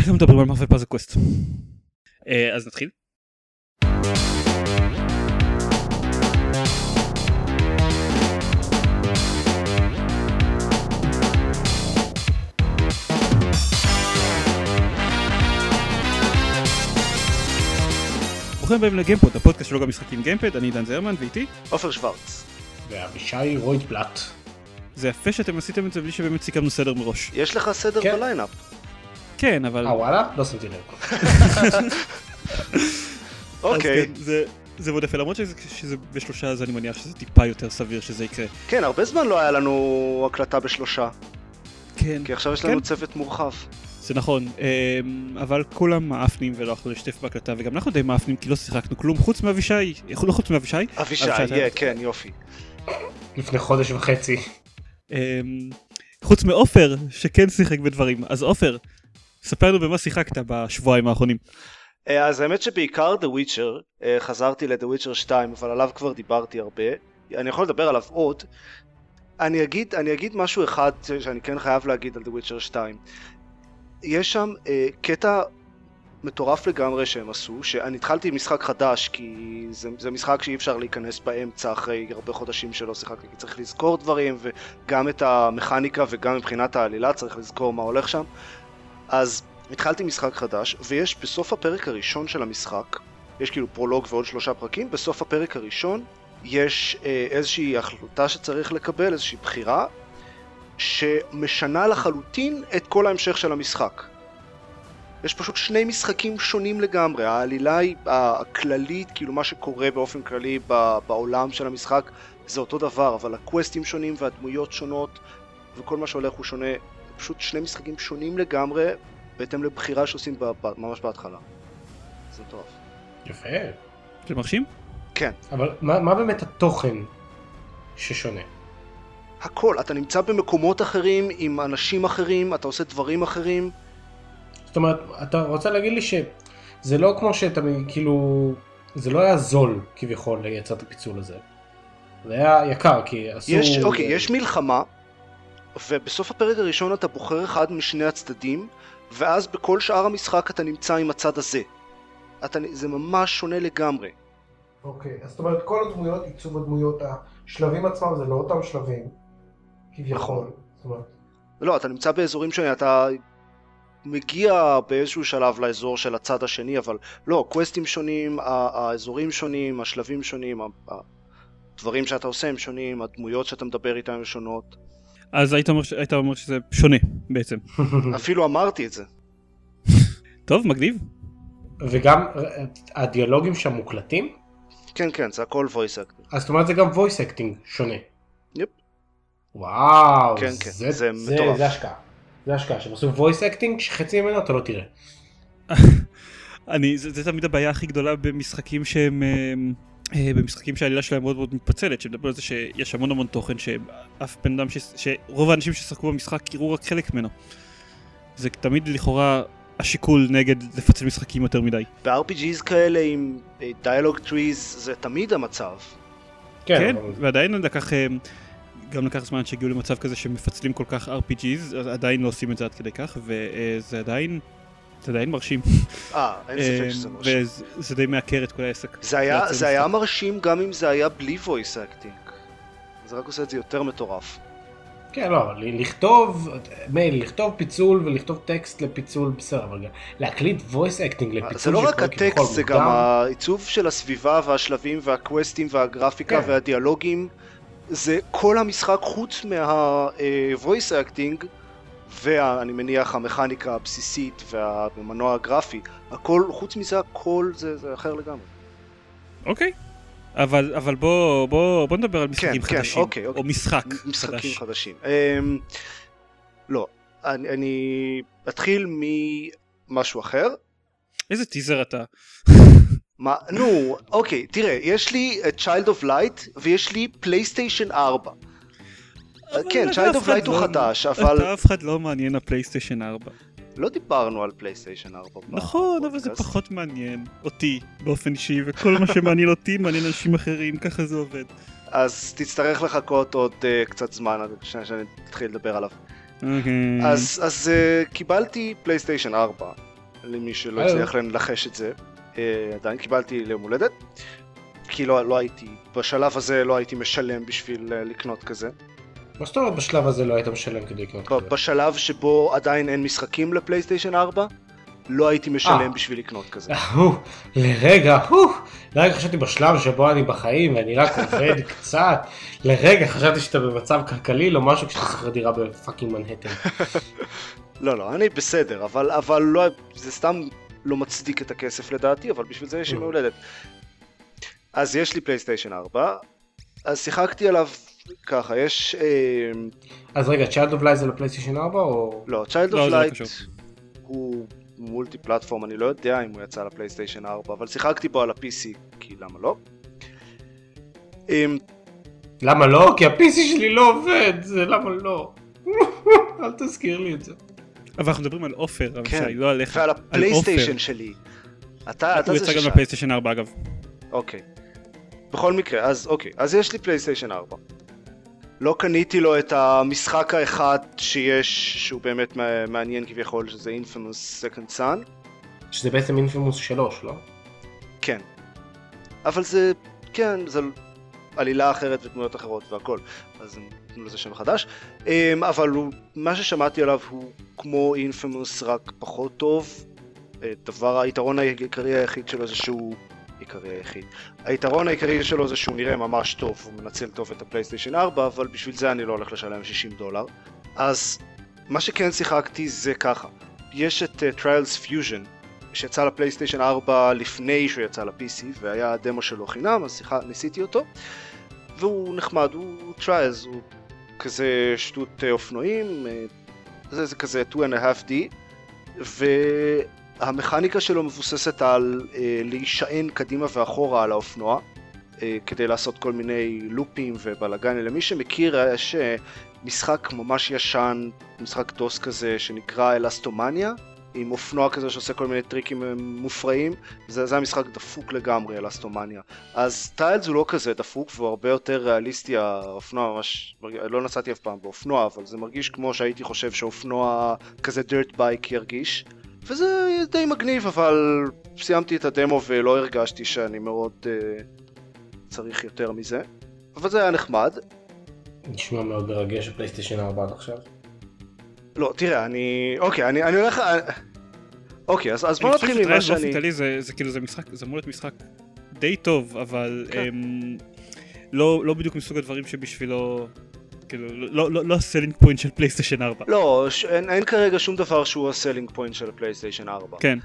אנחנו מדברים על מארוול פאזל קווסט. אז נתחיל. ברוכים הבאים לגיימפוד, הפודקאסט שלו גם משחקים גיימפד, אני עידן זיירמן ואיתי עופר שוורץ ואבישי רויטבלט. זה יפה שאתם עשיתם את זה בלי שבאמת סיכמנו סדר מראש. יש לך סדר בליינאפ? כן, אבל... וואלה? לא שמתי לב. אוקיי. זה מאוד יפה, למרות שזה בשלושה, אז אני מניח שזה טיפה יותר סביר שזה יקרה. כן, הרבה זמן לא היה לנו הקלטה בשלושה. כן. כי עכשיו יש לנו צוות מורחב. זה נכון, אבל כולם מאפנים ולא יכולנו לשתף בהקלטה, וגם אנחנו די מאפנים כי לא שיחקנו כלום, חוץ מאבישי, לא חוץ מאבישי. אבישי, כן, יופי. לפני חודש וחצי. חוץ מאופר, שכן שיחק בדברים. אז אופר, ספרנו במה שיחקת בשבועיים האחרונים. אז האמת שבעיקר The Witcher, חזרתי ל-The Witcher 2, אבל עליו כבר דיברתי הרבה. אני יכול לדבר עליו עוד. אני אגיד משהו אחד שאני כן חייב להגיד על The Witcher 2. יש שם קטע מטורף לגמרי שהם עשו, שאני התחלתי עם משחק חדש, כי זה משחק שאי אפשר להיכנס באמצע אחרי הרבה חודשים שלא שיחקתי, כי צריך לזכור דברים, וגם את המכניקה וגם מבחינת העלילה צריך לזכור מה הולך שם. אז התחלתי משחק חדש, ויש בסוף הפרק הראשון של המשחק, יש כאילו פרולוג ועוד שלושה פרקים, בסוף הפרק הראשון יש איזושהי החלטה שצריך לקבל, איזושהי בחירה, שמשנה לחלוטין את כל ההמשך של המשחק. יש פשוט שני משחקים שונים לגמרי, העלילה היא הכללית, כאילו מה שקורה באופן כללי בעולם של המשחק זה אותו דבר, אבל הקווסטים שונים והדמויות שונות וכל מה שהולך הוא שונה, פשוט שני משחקים שונים לגמרי בהתאם לבחירה שעושים ממש בהתחלה. זה טוב. יפה. אתם מרשים? כן. אבל מה באמת התוכן ששונה? הכל, אתה נמצא במקומות אחרים, עם אנשים אחרים, אתה עושה דברים אחרים. זאת אומרת, אתה רוצה להגיד לי שזה לא כמו שאתה, כאילו, זה לא היה זול כביכול לייצר את הפיצול הזה. זה היה יקר, כי עשו... יש מלחמה, ובסוף הפרק הראשון אתה בוחר אחד משני הצדדים, ואז בכל שאר המשחק אתה נמצא עם הצד הזה. זה ממש שונה לגמרי. אוקיי, אז זאת אומרת, כל הדמויות, עיצוב הדמויות, השלבים עצמם זה לא אותם שלבים, כביכול. זאת אומרת... לא, אתה נמצא באזורים שונים, אתה... מגיע באיזשהו שלב לאזור של הצד השני, אבל לא, קווסטים שונים, האזורים שונים, השלבים שונים, הדברים שאתה עושה הם שונים, הדמויות שאתה מדבר איתן הם שונות. אז היית אומר שזה שונה בעצם. אפילו אמרתי את זה. טוב, מגניב. וגם הדיאלוגים שם מוקלטים? כן, כן, זה הכל voice acting. אז זאת אומרת זה גם voice acting שונה. יפ. וואו, כן, כן, זה מטורף. זה השקעה. זה השקעה, שהם עושים voice acting שחצי ממנו אתה לא תראה. זה תמיד הבעיה הכי גדולה במשחקים שהם... במשחקים שהעלילה שלהם מאוד מאוד מתפצלת, שמדבר על זה שיש המון המון תוכן שאף בן אדם שרוב האנשים ששחקו במשחק יראו רק חלק ממנו. זה תמיד לכאורה השיקול נגד לפצל משחקים יותר מדי. ב-RPGs כאלה עם דיאלוג טריז זה תמיד המצב. כן, ועדיין לקח... גם לקח זמן שהגיעו למצב כזה שמפצלים כל כך RPGs, אז עדיין לא עושים את זה עד כדי כך, וזה עדיין מרשים. אין ספק שזה מרשים. וזה די מעקר את כל העסק. זה היה מרשים גם אם זה היה בלי voice acting. זה רק עושה את זה יותר מטורף. כן, לא, לכתוב מייל, לכתוב פיצול ולכתוב טקסט לפיצול בסדר, אבל להקליט voice acting לפיצול... זה לא רק הטקסט, זה גם העיצוב של הסביבה והשלבים והקווסטים והגרפיקה והדיאלוגים. זה כל המשחק חוץ מה-voice acting ואני מניח המכניקה הבסיסית והמנוע הגרפי, הכל חוץ מזה, הכל זה אחר לגמרי. אוקיי, אבל בוא נדבר על משחקים חדשים, או משחק חדש. משחקים חדשים. לא, אני אתחיל ממשהו אחר. איזה טיזר אתה? מה? נו, אוקיי, תראה, יש לי Child of Light ויש לי PlayStation 4. כן, Child of Light הוא חדש, אבל... אתה אף אחד לא מעניין הפלייסטיישן 4. לא דיברנו על פלייסטיישן 4. נכון, אבל זה פחות מעניין אותי באופן אישי, וכל מה שמעניין אותי מעניין אנשים אחרים, ככה זה עובד. אז תצטרך לחכות עוד קצת זמן, שאני אתחיל לדבר עליו. אז קיבלתי פלייסטיישן 4. למי שלא הצליח לנחש את זה. עדיין קיבלתי ליום הולדת, כי לא הייתי, בשלב הזה לא הייתי משלם בשביל לקנות כזה. מה זאת אומרת בשלב הזה לא היית משלם כדי לקנות כזה? בשלב שבו עדיין אין משחקים לפלייסטיישן 4, לא הייתי משלם בשביל לקנות כזה. לרגע חשבתי בשלב שבו אני בחיים ואני רק עובד קצת, לרגע חשבתי שאתה במצב כלכלי או משהו כשאתה שכר דירה בפאקינג מנהטן. לא, אני בסדר, אבל זה סתם לא מצדיק את הכסף לדעתי, אבל בשביל זה יש לי מהולדת. אז יש לי פלייסטיישן 4, אז שיחקתי עליו ככה, יש... אז רגע, Child of Light זה לפלייסטיישן 4 או... לא, Child of Light הוא... מולטי פלטפורם, אני לא יודע אם הוא יצא לפלייסטיישן 4, אבל שיחקתי בו על ה-PC, כי למה לא? למה לא? כי ה-PC שלי לא עובד, זה למה לא? אל תזכיר לי את זה. אבל אנחנו מדברים על אופר, כן, ועל הפלייסטיישן שלי. הוא יצא גם לפלייסטיישן 4 אגב. אוקיי. בכל מקרה, אז אוקיי, אז יש לי פלייסטיישן 4. לא קניתי לו את המשחק האחד שיש, שהוא באמת מעניין כביכול, שזה Infamous Second Son. שזה בעצם Infamous 3, לא? כן. אבל זה, כן, זה עלילה אחרת ודמויות אחרות והכל. אז נתנו לזה שם חדש. אבל מה ששמעתי עליו הוא כמו Infamous, רק פחות טוב. היתרון העיקרי היחיד שלו זה שהוא... היתרון העיקרי שלו זה שהוא נראה ממש טוב, הוא מנצל טוב את הפלייסטיישן 4, אבל בשביל זה אני לא הולך לשלם $60. אז מה שכן שיחקתי זה ככה, יש את Trials Fusion שיצא לפלייסטיישן 4 לפני שהוא יצא ל-PC, והיה הדמו שלו חינם, אז ניסיתי אותו, והוא נחמד, הוא Trials, הוא כזה שטות אופנועים, זה כזה 2.5D, ו... המכניקה שלו מבוססת על להישען קדימה ואחורה על האופנוע כדי לעשות כל מיני לופים ובלגן. למי שמכיר, יש משחק ממש ישן, משחק דוס כזה שנקרא אלסטומניה, עם אופנוע כזה שעושה כל מיני טריקים מופרעים, זה המשחק דפוק לגמרי, אלסטומניה. אז טיילס הוא לא כזה דפוק והוא הרבה יותר ריאליסטי, האופנוע ממש, לא נסעתי אף פעם באופנוע, אבל זה מרגיש כמו שהייתי חושב שאופנוע כזה דירט בייק ירגיש. וזה די מגניב, אבל סיימתי את הדמו ולא הרגשתי שאני מאוד צריך יותר מזה, אבל זה היה נחמד. נשמע מאוד מרגש הפלייסטיישן 4 עד עכשיו. לא, תראה, אני הולך... אוקיי, אז בוא נתחיל עם מה שאני... אני חושב שטריילס באופן כללי זה משחק, זה אמור להיות משחק די טוב, אבל לא בדיוק מסוג הדברים שבשבילו... לא הסלינג פוינט של פלייסטיישן 4. לא, אין כרגע שום דבר שהוא הסלינג פוינט של פלייסטיישן 4. כן.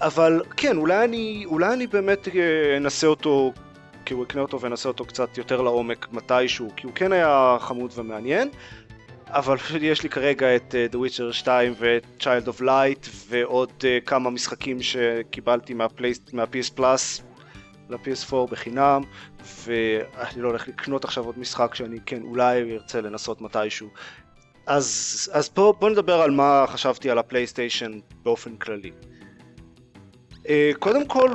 אבל כן, אולי אני באמת אנסה אותו, כי הוא אקנה אותו ואנסה אותו קצת יותר לעומק מתישהו, כי הוא כן היה חמוד ומעניין, אבל יש לי כרגע את The Witcher 2 ואת Child of Light ועוד כמה משחקים שקיבלתי מה-PS Plus ל-PS4 בחינם, ואני לא הולך לקנות עכשיו עוד משחק שאני כן אולי ארצה לנסות מתישהו. אז בוא נדבר על מה חשבתי על הפלייסטיישן באופן כללי. קודם כל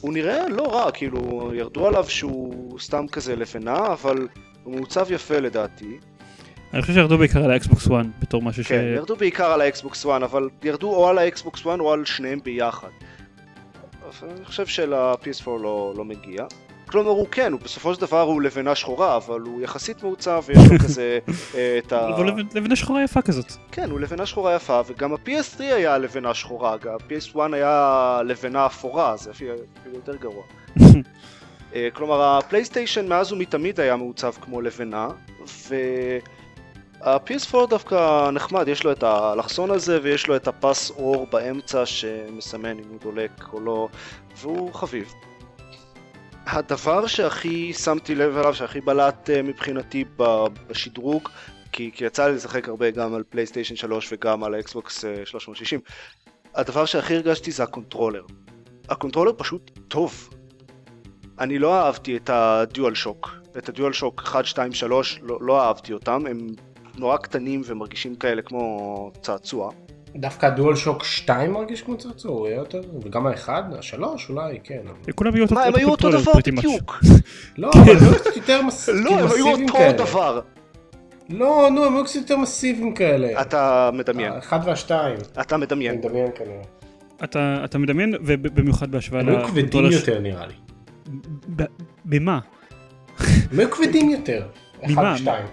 הוא נראה לא רע, כאילו ירדו עליו שהוא סתם כזה לפנה, אבל הוא מעוצב יפה לדעתי. אני חושב שירדו בעיקר על האקסבוקס 1 בתור משהו ש... כן, ירדו בעיקר על האקסבוקס 1, אבל ירדו או על האקסבוקס 1 או על שניהם ביחד. אני חושב של-PS4 לא מגיע. כלומר, הוא כן, בסופו של דבר הוא לבנה שחורה, אבל הוא יחסית מעוצב, ויש לו כזה את ה... אבל לבנה שחורה יפה כזאת. כן, הוא לבנה שחורה יפה, וגם ה-PS3 היה לבנה שחורה, גם ה-PS1 היה לבנה אפורה, זה אפילו יותר גרוע. כלומר, הפלייסטיישן מאז ומתמיד היה מעוצב כמו לבנה, וה-PS4 דווקא נחמד, יש לו את הלחסון הזה ויש לו את הפס אור באמצע שמסמן אם הוא דולק או לא, והוא חביב. הדבר שהכי שמתי לב אליו, שהכי בלט מבחינתי בשדרוג, כי יצא לי לשחק הרבה גם על פלייסטיישן 3 וגם על האקסבוקס 360, הדבר שהכי הרגשתי זה הקונטרולר. הקונטרולר פשוט טוב. אני לא אהבתי את הדיואל שוק. את הדיואל שוק 1, 2, 3 לא אהבתי אותם, הם נורא קטנים ומרגישים כאלה כמו צעצוע. דווקא הדיואל שוק 2 מרגיש כמו צעצוע, הוא היה יותר, וגם ה-1, ה-3 אולי, כן. מה, הם היו אותו דבר בדיוק. לא, אבל זה יותר מסיבים כאלה. לא, הם היו אותו דבר. לא, נו, הם היו קצת יותר מסיבים כאלה. אתה מדמיין. אחד והשתיים. אתה מדמיין. אני מדמיין כנראה. אתה מדמיין, ובמיוחד בהשוואה... הם היו כבדים יותר נראה לי. במה? הם היו כבדים יותר. אחד ושתיים.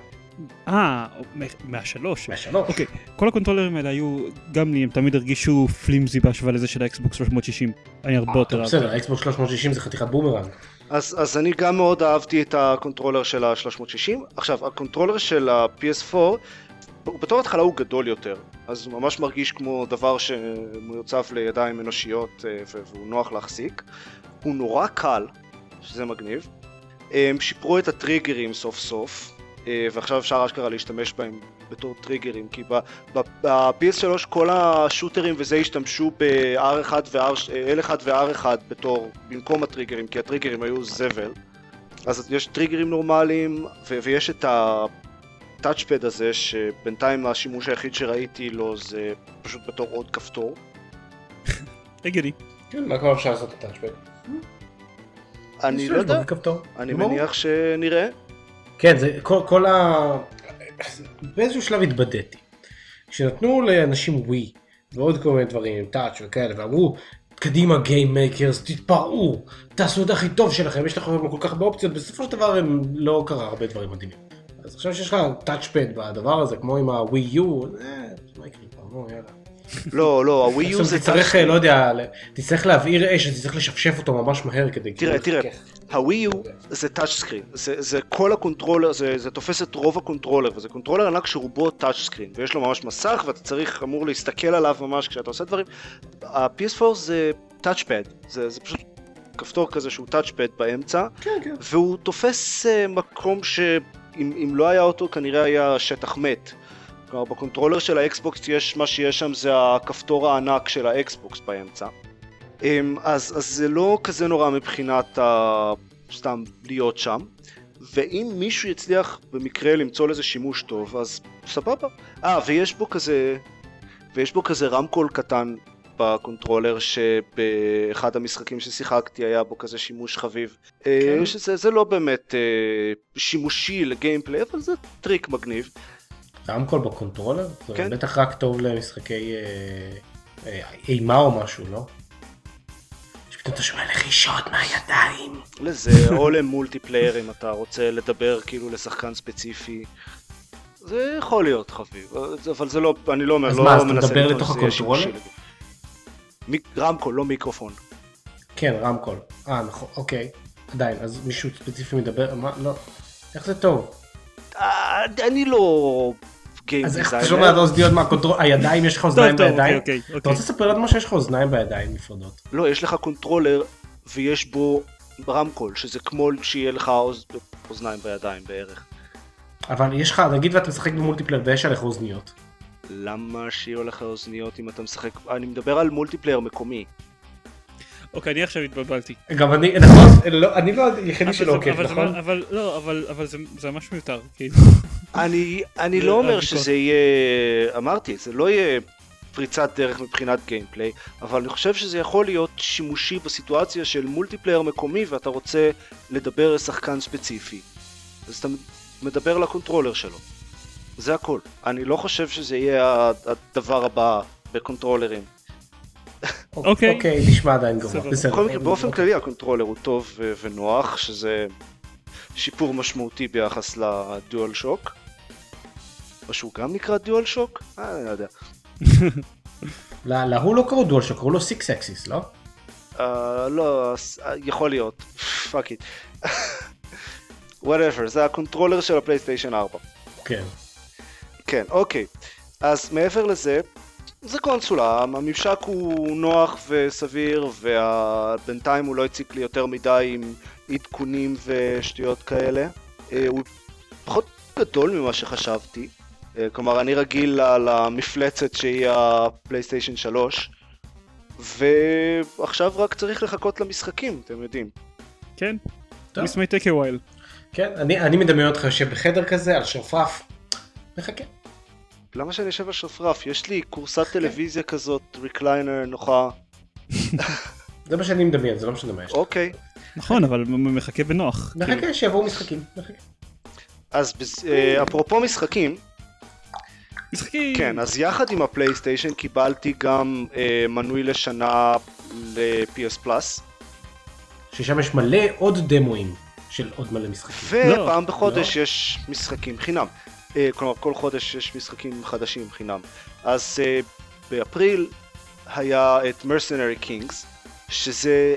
מהשלוש. מהשלוש. אוקיי, כל הקונטרולרים האלה היו, גם לי, הם תמיד הרגישו פלימזי בהשוואה לזה של האקסבוקס 360. אני הרבה יותר אהב. בסדר, האקסבוקס 360 זה חתיכת בומרנג. אז אני גם מאוד אהבתי את הקונטרולר של ה-360. עכשיו, הקונטרולר של ה-PS4, בתור התחלה הוא גדול יותר, אז הוא ממש מרגיש כמו דבר שמיוצב לידיים אנושיות והוא נוח להחזיק. הוא נורא קל, שזה מגניב. הם שיפרו את הטריגרים סוף סוף, ועכשיו אפשר אשכרה להשתמש בהם בתור טריגרים, כי ב-PS3 כל השוטרים וזה השתמשו ב-R1 ו-R1 בתור במקום הטריגרים, כי הטריגרים היו זבל. אז יש טריגרים נורמליים, ויש את הטאצ'פד הזה, שבינתיים השימוש היחיד שראיתי לו זה פשוט בתור עוד כפתור. הגיוני. כן, מה כבר אפשר לעשות את הטאצ'פד? אני לא יודע, אני מניח שנראה. כן, זה כל באיזשהו שלב התבדתי. כשנתנו לאנשים ווי ועוד כל מיני דברים, טאץ' וכאלה, ואמרו, קדימה גיים מייקרס, תתפרעו, תעשו את הכי טוב שלכם, יש לכם כל כך באופציות, בסופו של דבר הם לא קרה הרבה דברים מדהימים. אז עכשיו שיש לך טאצ'פד בדבר הזה, כמו עם הווי יו, זה מה יקרה פה, נו, יאללה. לא, הווי יו זה צריך, לא יודע, תצטרך להבעיר אש, תצטרך לשפשף אותו ממש מהר כדי... תראה, הווי יו זה טאץ' סקרין, זה כל הקונטרולר, זה תופס את רוב הקונטרולר, וזה קונטרולר ענק שרובו טאץ' סקרין, ויש לו ממש מסך, ואתה צריך, אמור להסתכל עליו ממש כשאתה עושה דברים. ה-PS4 זה טאצ'פד, זה פשוט כפתור כזה שהוא טאצ'פד באמצע, והוא תופס מקום שאם לא היה אותו כנראה היה שטח מת. כלומר, בקונטרולר של האקסבוקס יש, מה שיש שם זה הכפתור הענק של האקסבוקס באמצע. אז זה לא כזה נורא מבחינת סתם להיות שם. ואם מישהו יצליח במקרה למצוא לזה שימוש טוב, אז סבבה. ויש בו כזה רמקול קטן בקונטרולר, שבאחד המשחקים ששיחקתי היה בו כזה שימוש חביב. כן. שזה לא באמת שימושי לגיימפלי, אבל זה טריק מגניב. רמקול בקונטרולר? זה בטח רק טוב למשחקי אימה או משהו, לא? שפתאום אתה שומע לחישות מהידיים. לזה, או למולטיפלייר אם אתה רוצה לדבר כאילו לשחקן ספציפי. זה יכול להיות חביב, אבל זה לא, אני לא אומר, לא מנסה... אז מה, אז אתה מדבר לתוך הקונטרולר? רמקול, לא מיקרופון. כן, רמקול. נכון, אוקיי. עדיין, אז מישהו ספציפי מדבר? מה? לא. איך זה טוב? אני לא... אז איך אתה שומע את האוזניות מהקונטרול? הידיים, יש לך אוזניים בידיים? אתה רוצה לספר לנו שיש לך אוזניים בידיים נפרדות? לא, יש לך קונטרולר ויש בו רמקול, שזה כמו שיהיה לך אוזניים בידיים בערך. אבל יש לך, נגיד ואתה משחק במולטיפלייר ויש עליך אוזניות. למה שיהיו לך אוזניות אם אתה משחק? אני מדבר על מולטיפלייר מקומי. אוקיי, אני עכשיו התבלבלתי. גם אני, נכון, אני לא היחידי שלא עוקב, נכון? אבל לא, אבל זה ממש מיותר, כאילו. אני לא אומר שזה יהיה, אמרתי, זה לא יהיה פריצת דרך מבחינת גיימפליי, אבל אני חושב שזה יכול להיות שימושי בסיטואציה של מולטיפלייר מקומי, ואתה רוצה לדבר לשחקן ספציפי. אז אתה מדבר לקונטרולר שלו. זה הכל. אני לא חושב שזה יהיה הדבר הבא בקונטרולרים. אוקיי, נשמע עדיין גרוע. באופן כללי הקונטרולר הוא טוב ונוח, שזה שיפור משמעותי ביחס לדואל שוק, או שהוא גם נקרא דואל שוק? אני לא יודע. לא, הוא לא קראו דואל שוק, קראו לו סיקס אקסיס, לא? לא, יכול להיות. פאק איט. וואטאבר, זה הקונטרולר של הפלייסטיישן 4. כן, אוקיי. אז מעבר לזה, זה קונסולה, הממשק הוא נוח וסביר, ובינתיים הוא לא הציק לי יותר מדי עם עדכונים ושטויות כאלה. הוא פחות גדול ממה שחשבתי, כלומר אני רגיל למפלצת שהיא הפלייסטיישן 3, ועכשיו רק צריך לחכות למשחקים, אתם יודעים. כן, this may take a while. כן, אני מדמיין אותך יושב בחדר כזה על שרפרף, מחכה. למה שאני יושב בשרפרף? יש לי קורסת טלוויזיה כזאת, ריקליינר, נוחה. זה מה שאני מדמיין, זה לא מה שאני מדמיין. אוקיי. נכון, אבל מחכה בנוח. מחכה שיבואו משחקים. אז אפרופו משחקים, כן, אז יחד עם הפלייסטיישן קיבלתי גם מנוי לשנה ל-PS Plus. ששם יש מלא עוד דמויים של עוד מלא משחקים. ופעם בחודש יש משחקים חינם. כלומר, כל חודש יש משחקים חדשים חינם. אז באפריל היה את Mercenary Kings, שזה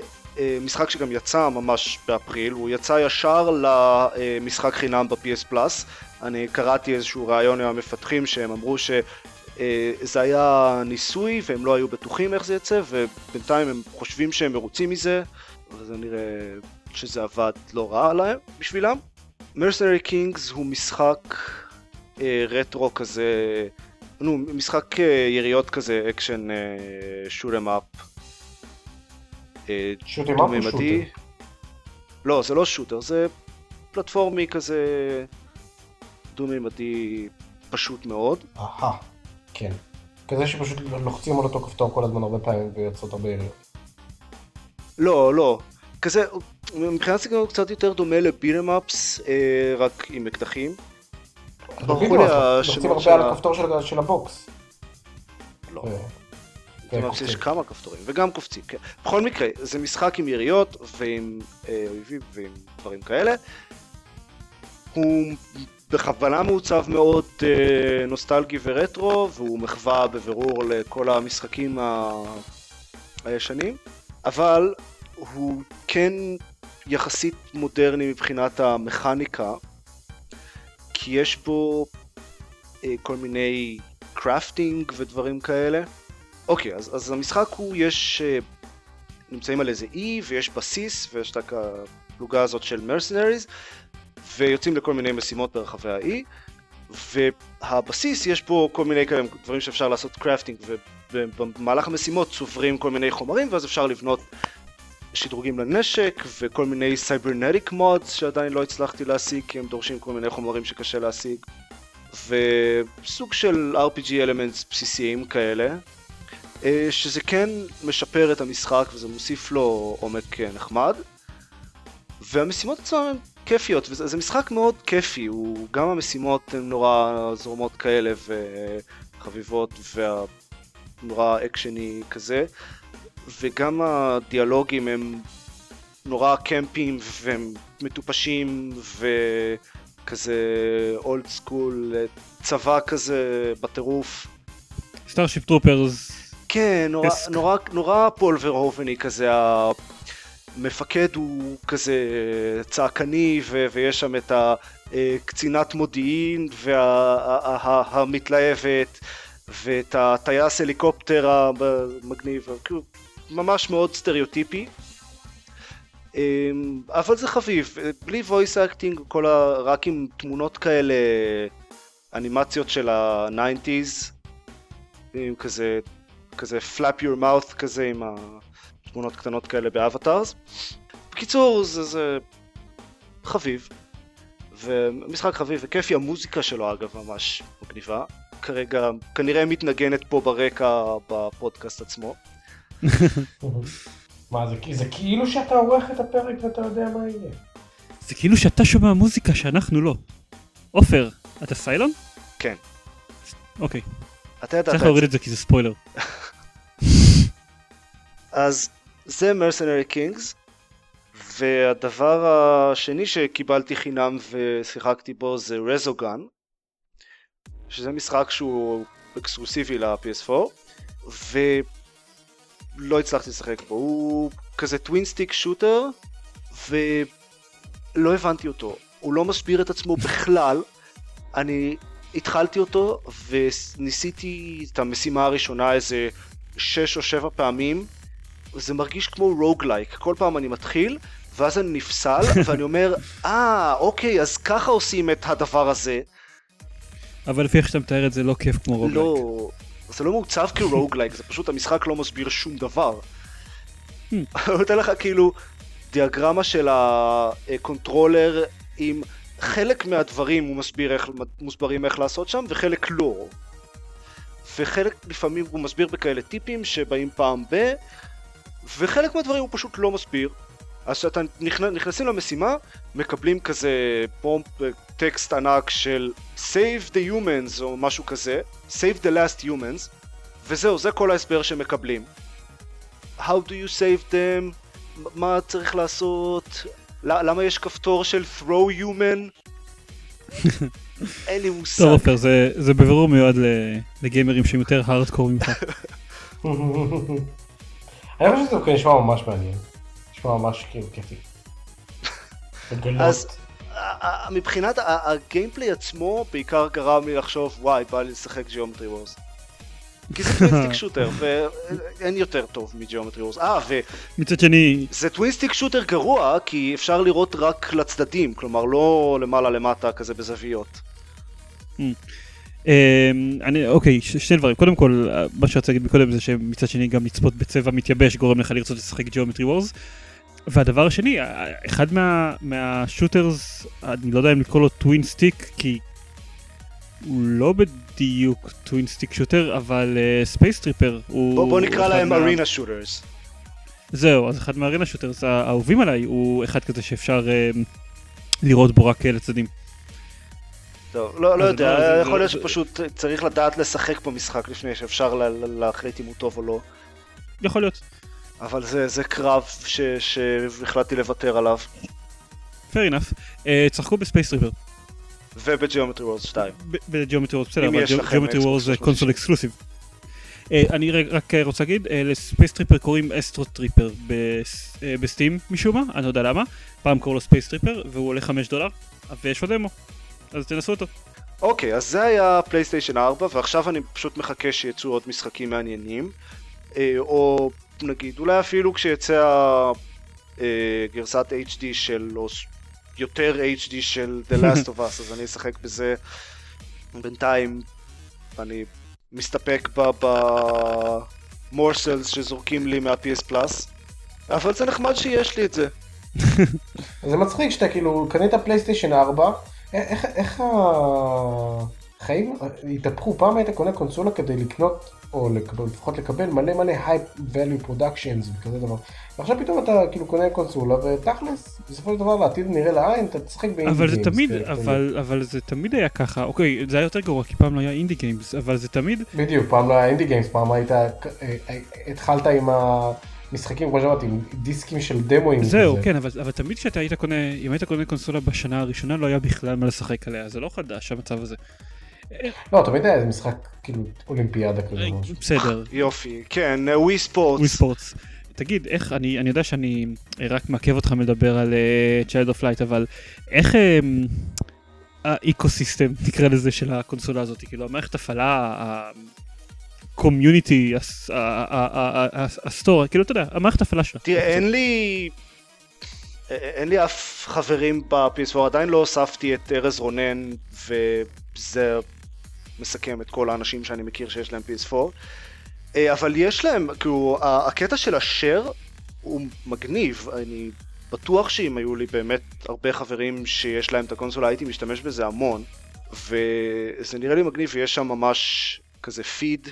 משחק שגם יצא ממש באפריל, הוא יצא ישר למשחק חינם ב-PS Plus. אני קראתי איזשהו רעיון עם המפתחים שהם אמרו שזה היה ניסוי והם לא היו בטוחים איך זה יצא, ובינתיים הם חושבים שהם מרוצים מזה, אז נראה שזה עבד לא רע עליהם בשבילם. Mercenary Kings הוא משחק רטרו כזה, נו, משחק יריות כזה, אקשן שוט'ם אפ. שוט'ם אפ או שוטר? לא, זה לא שוטר, זה פלטפורמי כזה דו-מימדי פשוט מאוד. אהה, כן. כזה שפשוט לוחצים על אותו כפתור כל הזמן הרבה פעמים ויוצאות הרבה יריות. לא, לא. כזה, מבחינת זה קצת יותר דומה לבילמאפס, רק עם אקדחים. לוחצים הרבה על הכפתור של הבוקס. לא. בילמאפס יש כמה כפתורים, וגם קופצים. בכל מקרה, זה משחק עם יריות ועם אויבים ועם דברים כאלה. הוא בכוונה מעוצב מאוד נוסטלגי ורטרו, והוא מחווה בבירור לכל המשחקים הישנים, אבל הוא כן יחסית מודרני מבחינת המכניקה, כי יש פה כל מיני קראפטינג ודברים כאלה. אוקיי, אז המשחק הוא, יש, נמצאים על איזה אי ויש בסיס ויש את הפלוגה הזאת של מרסנריז, ויוצאים לכל מיני משימות ברחבי האי, והבסיס יש פה כל מיני כאלה דברים שאפשר לעשות קראפטינג, ובמהלך המשימות צוברים כל מיני חומרים, ואז אפשר לבנות שדרוגים לנשק, וכל מיני סייברנטיק מודס שעדיין לא הצלחתי להשיג, כי הם דורשים כל מיני חומרים שקשה להשיג, וסוג של RPG אלמנטס בסיסיים כאלה, שזה כן משפר את המשחק, וזה מוסיף לו עומק נחמד, והמשימות עצמן כיפיות, וזה משחק מאוד כיפי, הוא גם המשימות הן נורא זורמות כאלה וחביבות ונורא אקשני כזה, וגם הדיאלוגים הם נורא קמפיים והם מטופשים וכזה אולד סקול, צבא כזה בטירוף. סטארשיפ טרופרס. כן, נורא, נורא, נורא פולברהובני כזה, מפקד הוא כזה צעקני, ויש שם את הקצינת מודיעין והמתלהבת, ואת הטייס הליקופטר המגניב, ממש מאוד סטריאוטיפי, אבל זה חביב, בלי וויס אקטינג, רק עם תמונות כאלה, אנימציות של ה-90s, עם כזה flap your mouth כזה עם ה... תמונות קטנות כאלה באבטארס. בקיצור, זה חביב, ומשחק חביב וכיפי. המוזיקה שלו אגב ממש מגניבה, כרגע כנראה מתנגנת פה ברקע בפודקאסט עצמו. מה זה כאילו שאתה עורך את הפרק ואתה יודע מה יהיה? זה כאילו שאתה שומע מוזיקה שאנחנו לא. עופר, אתה סיילון? כן. אוקיי. צריך להוריד את זה כי זה ספוילר. אז זה Mercenary Kings, והדבר השני שקיבלתי חינם ושיחקתי בו זה Resogun, שזה משחק שהוא אקסקלוסיבי ל-PS4, ולא הצלחתי לשחק בו, הוא כזה טווינסטיק שוטר, ולא הבנתי אותו, הוא לא מסביר את עצמו בכלל. אני התחלתי אותו וניסיתי את המשימה הראשונה איזה 6 או 7 פעמים, זה מרגיש כמו רוגלייק, כל פעם אני מתחיל, ואז אני נפסל, ואני אומר, אוקיי, אז ככה עושים את הדבר הזה. אבל לפי איך שאתה מתאר את זה, לא כיף כמו רוגלייק. לא, זה לא מעוצב כרוגלייק, זה פשוט המשחק לא מסביר שום דבר. אני נותן לך כאילו דיאגרמה של הקונטרולר, עם חלק מהדברים הוא מוסברים איך לעשות שם, וחלק לא. וחלק לפעמים הוא מסביר בכאלה טיפים שבאים פעם ב... וחלק מהדברים הוא פשוט לא מסביר, אז שאתה נכנסים למשימה, מקבלים כזה פרומפט טקסט ענק של Save the Humans או משהו כזה, Save the Last Humans, וזהו, זה כל ההסבר שמקבלים. How do you save them? מה צריך לעשות? למה יש כפתור של Throw Human? אין לי מושג. טוב, אופר, זה בבירור מיועד לגיימרים שהם יותר הארדקור ממך. אני חושב שזה אוקיי, נשמע ממש מעניין. נשמע ממש כאילו כיפי. אז מבחינת הגיימפליי עצמו בעיקר גרם לי לחשוב, וואי, בא לי לשחק ג'יאומטרי וורס. כי זה טווינסטיק שוטר, ואין יותר טוב מג'יאומטרי וורס. מצד שני... זה טווינסטיק שוטר גרוע, כי אפשר לראות רק לצדדים, כלומר לא למעלה למטה כזה בזוויות. אוקיי, שני דברים. קודם כל, מה שרצה להגיד מקודם זה שמצד שני גם לצפות בצבע מתייבש גורם לך לרצות לשחק ג'יאומטרי וורס. והדבר השני, אחד מהשוטרס, אני לא יודע אם לקרוא לו טווינסטיק, כי הוא לא בדיוק טווינסטיק שוטר, אבל ספייס טריפר הוא... בוא נקרא להם ארינה שוטרס. זהו, אז אחד מהארינה שוטרס האהובים עליי הוא אחד כזה שאפשר לראות בו רק לצדדים. טוב, לא יודע, יכול להיות שפשוט צריך לדעת לשחק במשחק לפני שאפשר להחליט אם הוא טוב או לא. יכול להיות. אבל זה קרב שהחלטתי לוותר עליו. Fair enough. צחקו בספייס טריפר. ובג'יאומטרי וורס 2. בג'יאומטרי וורס, בסדר, אבל ג'יאומטרי וורס זה קונסול אקסקלוסיב. אני רק רוצה להגיד, לספייס טריפר קוראים אסטרו טריפר בסטים משום מה, אני לא יודע למה. פעם קורא לו ספייס טריפר, והוא עולה $5, ויש לו דמו. אז תנסו אותו. אוקיי, אז זה היה פלייסטיישן 4, ועכשיו אני פשוט מחכה שיצאו עוד משחקים מעניינים. או נגיד, אולי אפילו כשיצא גרסת HD של... יותר HD של The Last of Us, אז אני אשחק בזה. בינתיים אני מסתפק במורסלס שזורקים לי מה-PS Plus, אבל זה נחמד שיש לי את זה. זה מצחיק שאתה כאילו קנית פלייסטיישן 4, איך החיים התהפכו? פעם היית קונה קונסולה כדי לקנות, או לפחות לקבל מלא high value productions וכזה דבר. ועכשיו פתאום אתה כאילו קונה קונסולה, ותכלס, בסופו של דבר לעתיד נראה לעין, אתה תשחק באינדי גיימס. אבל זה תמיד היה ככה, אוקיי, זה היה יותר גרוע, כי פעם לא היה אינדי גיימס, אבל זה תמיד... בדיוק, פעם לא היה אינדי גיימס, פעם התחלת עם המשחקים, כמו שאמרתי, עם דיסקים של דמוים. זהו, כן, אבל תמיד כשאתה היית קונה, אם היית קונה קונסולה בשנה הראשונה, לא היה בכלל מה לשחק עליה, זה לא חדש, המצב הזה. לא, אתה יודע, זה משחק כאילו אולימפיאדה כזה. בסדר. יופי, כן, ווי ספורטס. ווי ספורטס. תגיד, איך, אני יודע שאני רק מעכב אותך מדבר על Child of Light, אבל איך האקוסיסטם, נקרא לזה, של הקונסולה הזאת, כאילו המערכת הפעלה, הקומיוניטי, הסטור, כאילו, אתה יודע, המערכת הפעלה שלה. תראה, אין לי אף חברים ב-PS4, עדיין לא הוספתי את ארז רונן, וזה מסכם את כל האנשים שאני מכיר שיש להם PS4, אבל יש להם, כאילו, הקטע של השאר הוא מגניב, אני בטוח שאם היו לי באמת הרבה חברים שיש להם את הקונסולה, הייתי משתמש בזה המון, וזה נראה לי מגניב, ויש שם ממש כזה פיד,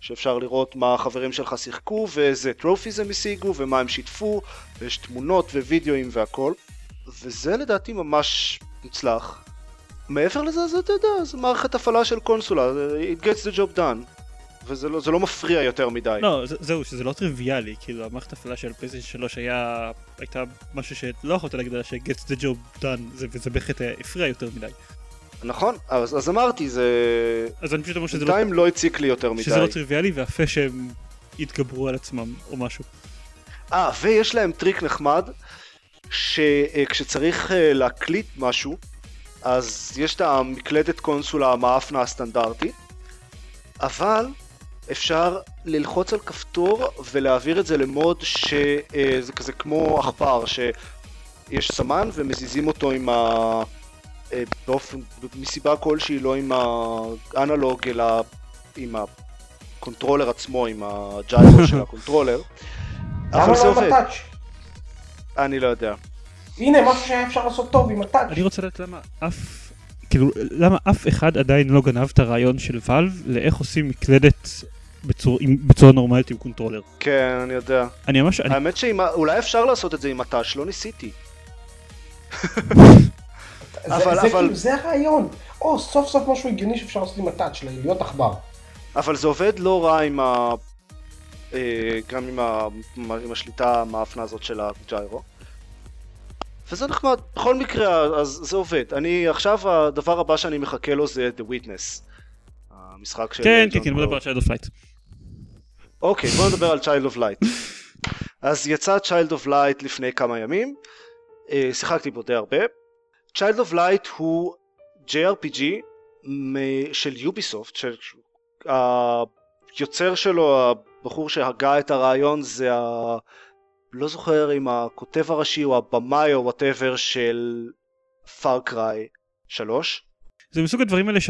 שאפשר לראות מה החברים שלך שיחקו, ואיזה טרופיז הם השיגו, ומה הם שיתפו, ויש תמונות ווידאוים והכל, וזה לדעתי ממש מוצלח. מעבר לזה, זה, אתה יודע, זה מערכת הפעלה של קונסולה, it gets the job done. וזה לא מפריע יותר מדי. לא, זהו, שזה לא טריוויאלי, כאילו המערכת הפעלה של פלייסטיישן 3 הייתה משהו שלא יכולת להגיד עליה ש-gets the job done, וזה בהחלט הפריע יותר מדי. נכון, אז אמרתי, זה... אז אני פשוט אומר שזה לא... בינתיים לא הציק לי יותר מדי. שזה לא טריוויאלי, והפה שהם יתגברו על עצמם, או משהו. ויש להם טריק נחמד, שכשצריך להקליט משהו, אז יש את המקלדת קונסולה המאפנה הסטנדרטי, אבל אפשר ללחוץ על כפתור ולהעביר את זה למוד שזה כזה כמו אכפר, שיש סמן ומזיזים אותו עם באופן, מסיבה כלשהי, לא עם האנלוג אלא עם הקונטרולר עצמו, עם הג'יירו של הקונטרולר. אבל זה עובד. אני לא יודע. הנה, משהו שאפשר לעשות טוב עם הטאץ'. אני רוצה לדעת למה אף אחד עדיין לא גנב את הרעיון של ואלב לאיך עושים מקלדת בצורה נורמלית עם קונטרולר. כן, אני יודע. אני ממש... האמת שאולי אפשר לעשות את זה עם מטש, לא ניסיתי. זה הרעיון. או, סוף סוף משהו הגיוני שאפשר לעשות עם מטש, להיות עכבר. אבל זה עובד לא רע עם ה... גם עם השליטה המאפנה הזאת של הג'יירו. וזה נחמד. בכל מקרה, אז זה עובד. אני עכשיו, הדבר הבא שאני מחכה לו זה The Witness. המשחק של... כן, כן, בוא נדבר על Child of Light. אוקיי, בוא נדבר על Child of Light. אז יצא Child of Light לפני כמה ימים. שיחקתי בו די הרבה. Child of Light הוא JRPG של יוביסופט, של... היוצר שלו, הבחור שהגה את הרעיון, זה לא זוכר אם הכותב הראשי או הבמאי או whatever של Far Cry 3. זה מסוג הדברים האלה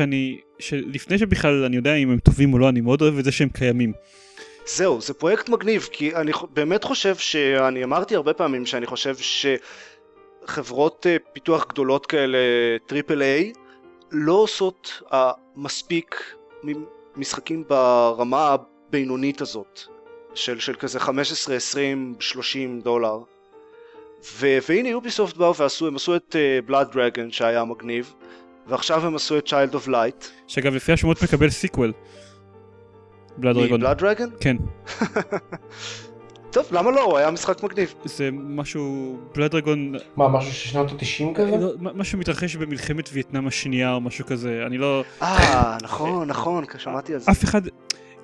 שלפני שבכלל אני יודע אם הם טובים או לא, אני מאוד אוהב את זה שהם קיימים. זהו, זה פרויקט מגניב, כי אני באמת חושב שאני אמרתי הרבה פעמים שאני חושב שחברות פיתוח גדולות כאלה, טריפל איי, לא עושות מספיק משחקים ברמה הבינונית הזאת, של כזה 15, 20, 30 דולר. והנה יוביסופט באו והם עשו את Blade Dragon שהיה מגניב, ועכשיו הם עשו את Child of Light. שאגב, לפי השמות מקבל סיקוול. Blood Dragon? כן. טוב, למה לא? הוא היה משחק מגניב. זה משהו... Blood Dragon... מה, משהו ששנות ה-90 כזה? משהו מתרחש במלחמת וייטנאם השנייה או משהו כזה, אני לא... נכון, נכון, שמעתי על זה. אף אחד...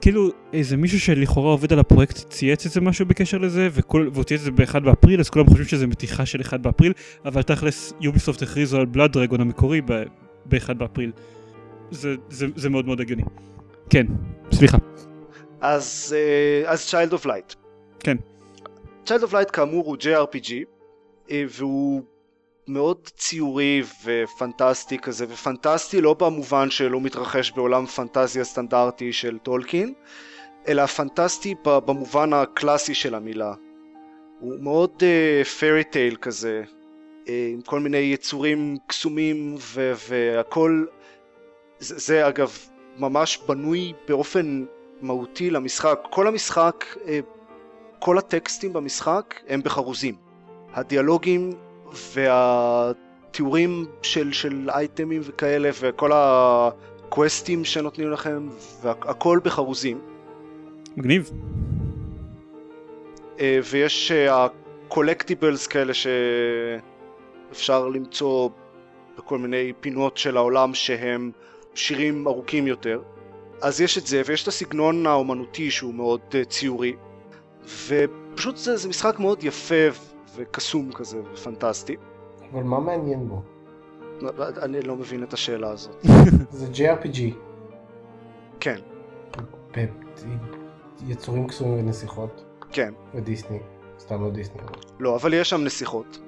כאילו, איזה מישהו שלכאורה עובד על הפרויקט צייץ את זה משהו בקשר לזה, והוא צייץ את זה ב-1 באפריל, אז כולם חושבים שזה מתיחה של 1 באפריל, אבל תכלס יוביסופט הכריזו על Blood Dragon המקורי ב-1 באפריל. זה מאוד מאוד הגיוני. כן, סליחה. אז Child of Light. כן. Child of Light כאמור הוא JRPG, והוא מאוד ציורי ופנטסטי כזה, ופנטסטי לא במובן שלא מתרחש בעולם פנטזיה סטנדרטי של טולקין, אלא פנטסטי במובן הקלאסי של המילה. הוא מאוד fairy tale כזה, עם כל מיני יצורים קסומים והכל, זה אגב ממש בנוי באופן מהותי למשחק. כל המשחק, כל הטקסטים במשחק הם בחרוזים. הדיאלוגים והתיאורים של אייטמים וכאלה, וכל הקווסטים שנותנים לכם, והכל בחרוזים. מגניב. ויש הקולקטיבלס כאלה שאפשר למצוא בכל מיני פינות של העולם שהם שירים ארוכים יותר. אז יש את זה, ויש את הסגנון האומנותי שהוא מאוד ציורי, ופשוט זה משחק מאוד יפה וקסום כזה, פנטסטי. אבל מה מעניין בו? אני לא מבין את השאלה הזאת. זה JRPG. כן. יצורים קסומים ונסיכות? כן. ודיסני. סתם לא דיסני. לא, אבל יש שם נסיכות.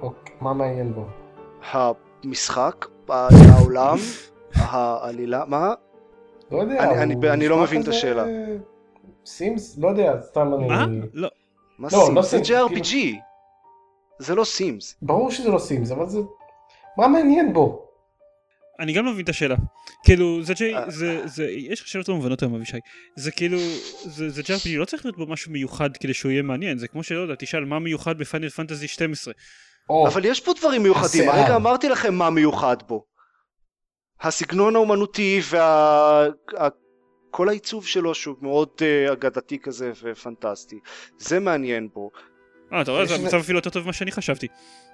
אוקיי, מה מעניין בו? המשחק, העולם, העלילה, מה? לא יודע. אני לא מבין את השאלה. סימס? לא יודע, סתם אני... מה? לא. מה סימס? זה JRPG. זה לא סימס. ברור שזה לא סימס, אבל זה... מה מעניין בו? אני גם לא מבין את השאלה. כאילו, זה ג'יי... יש שאלות לא מובנות היום, אבישי. זה כאילו... זה JRPG, לא צריך להיות בו משהו מיוחד כדי שהוא יהיה מעניין. זה כמו שלא יודע, תשאל מה מיוחד בפיינל פנטזי 12. אבל יש פה דברים מיוחדים. הרגע אמרתי לכם מה מיוחד בו. הסגנון האומנותי כל העיצוב שלו שהוא מאוד אגדתי כזה ופנטסטי. זה מעניין בו. אתה רואה, זה המצב אפילו יותר טוב ממה שאני חשבתי.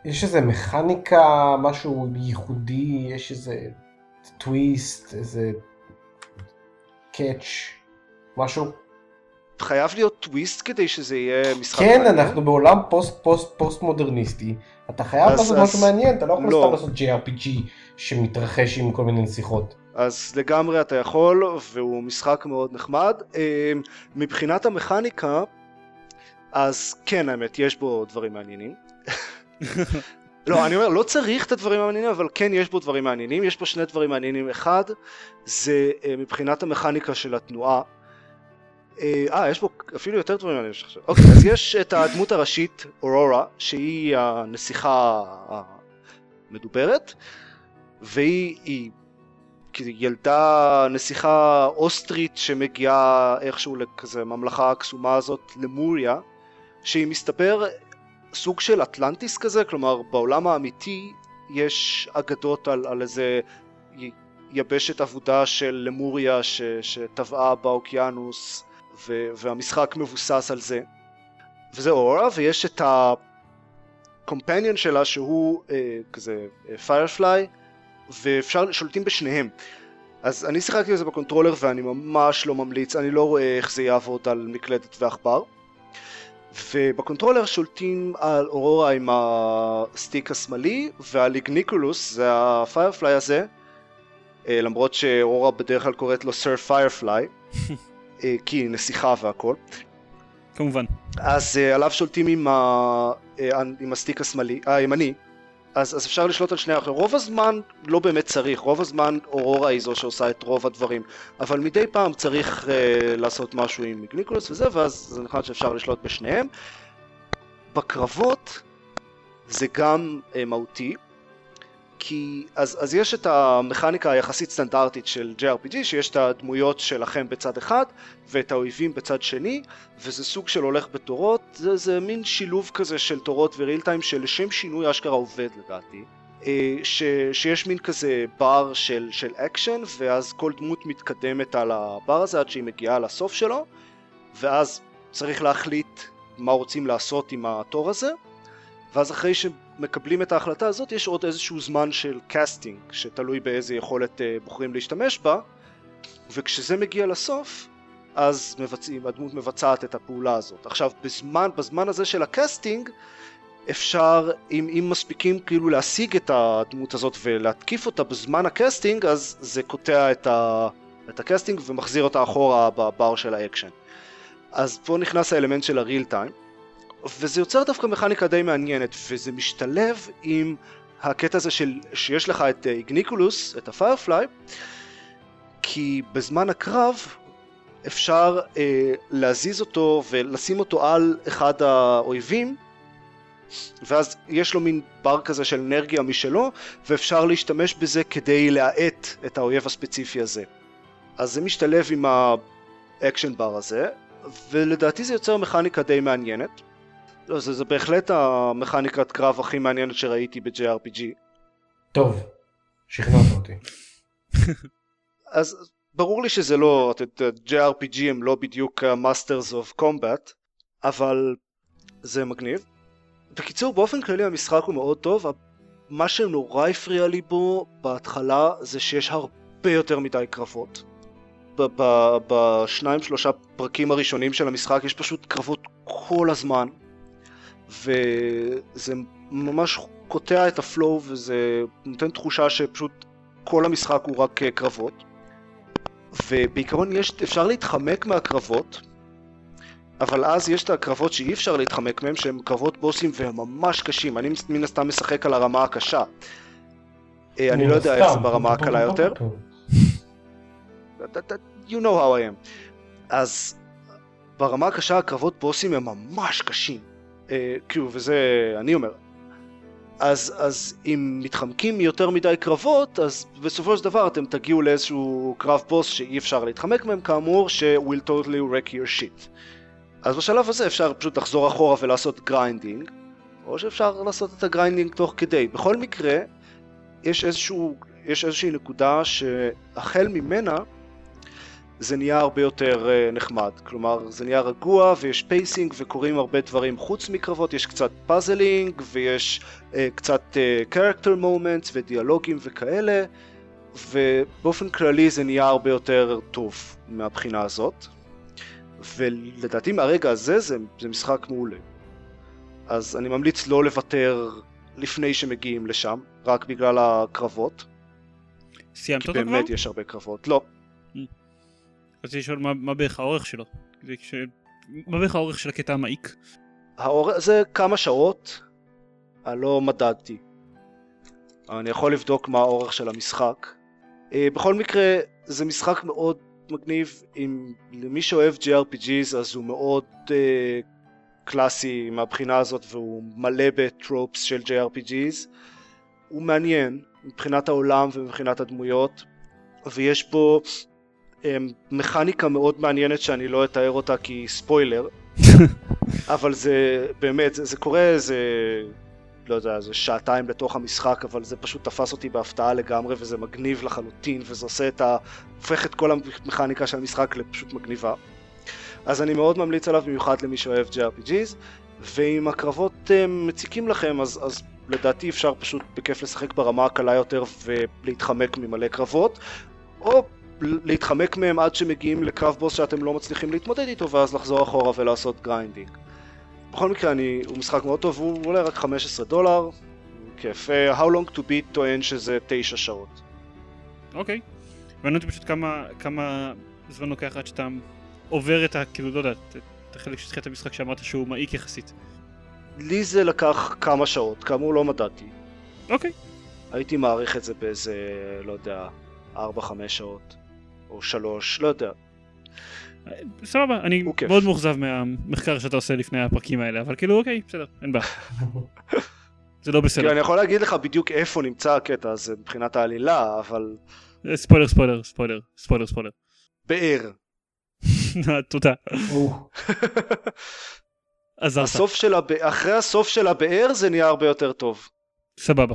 יש איזה מכניקה, משהו ייחודי, יש איזה טוויסט, איזה קאץ', משהו. חייב להיות טוויסט כדי שזה יהיה משחק מעניין. כן, אנחנו בעולם פוסט מודרניסטי. אתה חייב לעשות משהו מעניין, אתה לא יכול סתם לעשות JRPG שמתרחש עם כל מיני נסיכות. אז לגמרי אתה יכול, והוא משחק מאוד נחמד. מבחינת המכניקה, אז כן, האמת, יש בו דברים מעניינים. לא, אני אומר, לא צריך את הדברים המעניינים, אבל כן, יש בו דברים מעניינים. יש בו שני דברים מעניינים. אחד, זה מבחינת המכניקה של התנועה. יש בו אפילו יותר דברים מעניינים שחשוב. אוקיי, אז יש את הדמות הראשית, אורורה, שהיא הנסיכה המדוברת, והיא... ילדה נסיכה אוסטרית שמגיעה איכשהו לכזה ממלכה הקסומה הזאת, למוריה, שהיא מסתבר סוג של אטלנטיס כזה, כלומר בעולם האמיתי יש אגדות על איזה יבשת עבודה של למוריה שטבעה באוקיינוס, והמשחק מבוסס על זה. וזה אורה, ויש את הקומפניון שלה שהוא כזה פיירפליי, ואפשר שולטים בשניהם. אז אני שיחקתי בזה בקונטרולר ואני ממש לא ממליץ, אני לא רואה איך זה יעבוד על מקלדת ועכבר. ובקונטרולר שולטים על אורורה עם הסטיק השמאלי ועל איגניקולוס, זה הפיירפליי הזה, למרות שאורורה בדרך כלל קוראת לו סר פיירפליי, כי היא נסיכה והכל. כמובן. אז עליו שולטים עם הסטיק השמאלי, הימני. אז אפשר לשלוט על שני אחרים. רוב הזמן לא באמת צריך, רוב הזמן אורורה היא זו שעושה את רוב הדברים, אבל מדי פעם צריך לעשות משהו עם איגניקולוס וזה, ואז זה נכון שאפשר לשלוט בשניהם. בקרבות זה גם מהותי, כי אז יש את המכניקה היחסית סטנדרטית של JRPG, שיש את הדמויות שלכם בצד אחד ואת האויבים בצד שני, וזה סוג של הולך בתורות, זה מין שילוב כזה של תורות וריל טיים שלשם שינוי אשכרה עובד לדעתי, שיש מין כזה בר של אקשן, ואז כל דמות מתקדמת על הבר הזה עד שהיא מגיעה לסוף שלו, ואז צריך להחליט מה רוצים לעשות עם התור הזה, ואז אחרי שמקבלים את ההחלטה הזאת יש עוד איזשהו זמן של קאסטינג שתלוי באיזה יכולת בוחרים להשתמש בה, וכשזה מגיע לסוף אז הדמות מבצעת את הפעולה הזאת. עכשיו בזמן הזה של הקאסטינג אפשר, אם מספיקים כאילו להשיג את הדמות הזאת ולהתקיף אותה בזמן הקאסטינג, אז זה קוטע את הקאסטינג ומחזיר אותה אחורה בבר של האקשן. אז פה נכנס האלמנט של הריל טיים, וזה יוצר דווקא מכניקה די מעניינת, וזה משתלב עם הקטע הזה שיש לך את איגניקולוס, את הפיירפליי, כי בזמן הקרב אפשר להזיז אותו ולשים אותו על אחד האויבים, ואז יש לו מין בר כזה של אנרגיה משלו, ואפשר להשתמש בזה כדי להאט את האויב הספציפי הזה. אז זה משתלב עם האקשן בר הזה, ולדעתי זה יוצר מכניקה די מעניינת. לא, זה בהחלט המכניקת קרב הכי מעניינת שראיתי ב-JRPG. טוב, שכנעת אותי. אז ברור לי שזה לא, JRPG הם לא בדיוק Masters of Combat, אבל זה מגניב. בקיצור, באופן כללי המשחק הוא מאוד טוב, מה שנורא הפריע לי בו בהתחלה זה שיש הרבה יותר מדי קרבות. בשניים שלושה פרקים הראשונים של המשחק יש פשוט קרבות כל הזמן. וזה ממש קוטע את הפלואו, וזה נותן תחושה שפשוט כל המשחק הוא רק קרבות, ובעיקרון אפשר להתחמק מהקרבות, אבל אז יש את הקרבות שאי אפשר להתחמק מהם, שהם קרבות בוסים והם ממש קשים. אני מן הסתם משחק על הרמה הקשה, אני לא יודע איך זה ברמה הקלה יותר, you know how I am. אז ברמה הקשה הקרבות בוסים הם ממש קשים, כאילו, וזה אני אומר. אז אם מתחמקים יותר מדי קרבות, אז בסופו של דבר אתם תגיעו לאיזשהו קרב בוס שאי אפשר להתחמק מהם, כאמור, ש-will totally wreck your shit. אז בשלב הזה אפשר פשוט לחזור אחורה ולעשות גריינדינג, או שאפשר לעשות את הגריינדינג תוך כדי. בכל מקרה, יש איזושהי נקודה שהחל ממנה זה נהיה הרבה יותר נחמד, כלומר זה נהיה רגוע ויש פייסינג וקוראים הרבה דברים חוץ מקרבות, יש קצת פאזלינג ויש קצת קרקטר מומנטס ודיאלוגים וכאלה, ובאופן כללי זה נהיה הרבה יותר טוב מהבחינה הזאת, ולדעתי מהרגע הזה זה משחק מעולה. אז אני ממליץ לא לוותר לפני שמגיעים לשם, רק בגלל הקרבות. סיימת אותו כבר? כי באמת יש הרבה קרבות, לא. רציתי לשאול מה בערך האורך שלו, מה בערך האורך של הקטע המעיק? זה כמה שעות, אני לא מדדתי, אני יכול לבדוק מה האורך של המשחק. בכל מקרה זה משחק מאוד מגניב, אם למי שאוהב JRPGs אז הוא מאוד קלאסי מהבחינה הזאת, והוא מלא בטרופס של JRPGs, הוא מעניין מבחינת העולם ומבחינת הדמויות, ויש פה מכניקה מאוד מעניינת שאני לא אתאר אותה כי ספוילר, אבל זה באמת, זה קורה, זה לא יודע, זה שעתיים לתוך המשחק, אבל זה פשוט תפס אותי בהפתעה לגמרי, וזה מגניב לחלוטין, וזה עושה את הופך את כל המכניקה של המשחק לפשוט מגניבה. אז אני מאוד ממליץ עליו, במיוחד למי שאוהב JRPGs, ואם הקרבות מציקים לכם, אז לדעתי אפשר פשוט בכיף לשחק ברמה הקלה יותר ולהתחמק ממלא קרבות, או להתחמק מהם עד שמגיעים לקרב בוס שאתם לא מצליחים להתמודד איתו, ואז לחזור אחורה ולעשות גריינדינג. בכל מקרה, הוא משחק מאוד טוב, הוא עולה רק $15. כיף. How long to beat טוען שזה 9 שעות. אוקיי. ואני יודעת פשוט כמה זמן לוקח עד שאתה עובר את כאילו, לא יודעת, את החלק שתחילת המשחק שאמרת שהוא מעיק יחסית. לי זה לקח כמה שעות, כאמור לא מדעתי. אוקיי. הייתי מעריך את זה באיזה, לא יודע, 4-5 שעות, או 3, לא יודע. סבבה, אני מאוד מוחזב מהמחקר שאתה עושה לפני הפרקים האלה, אבל כאילו אוקיי, בסדר, אין בעיה. זה לא בסדר. אני יכול להגיד לך בדיוק איפה נמצא הקטע הזה מבחינת העלילה, אבל... ספוילר, ספוילר, ספוילר, ספוילר, ספוילר. באר. תודה. אחרי הסוף של הבאר זה נהיה הרבה יותר טוב. סבבה.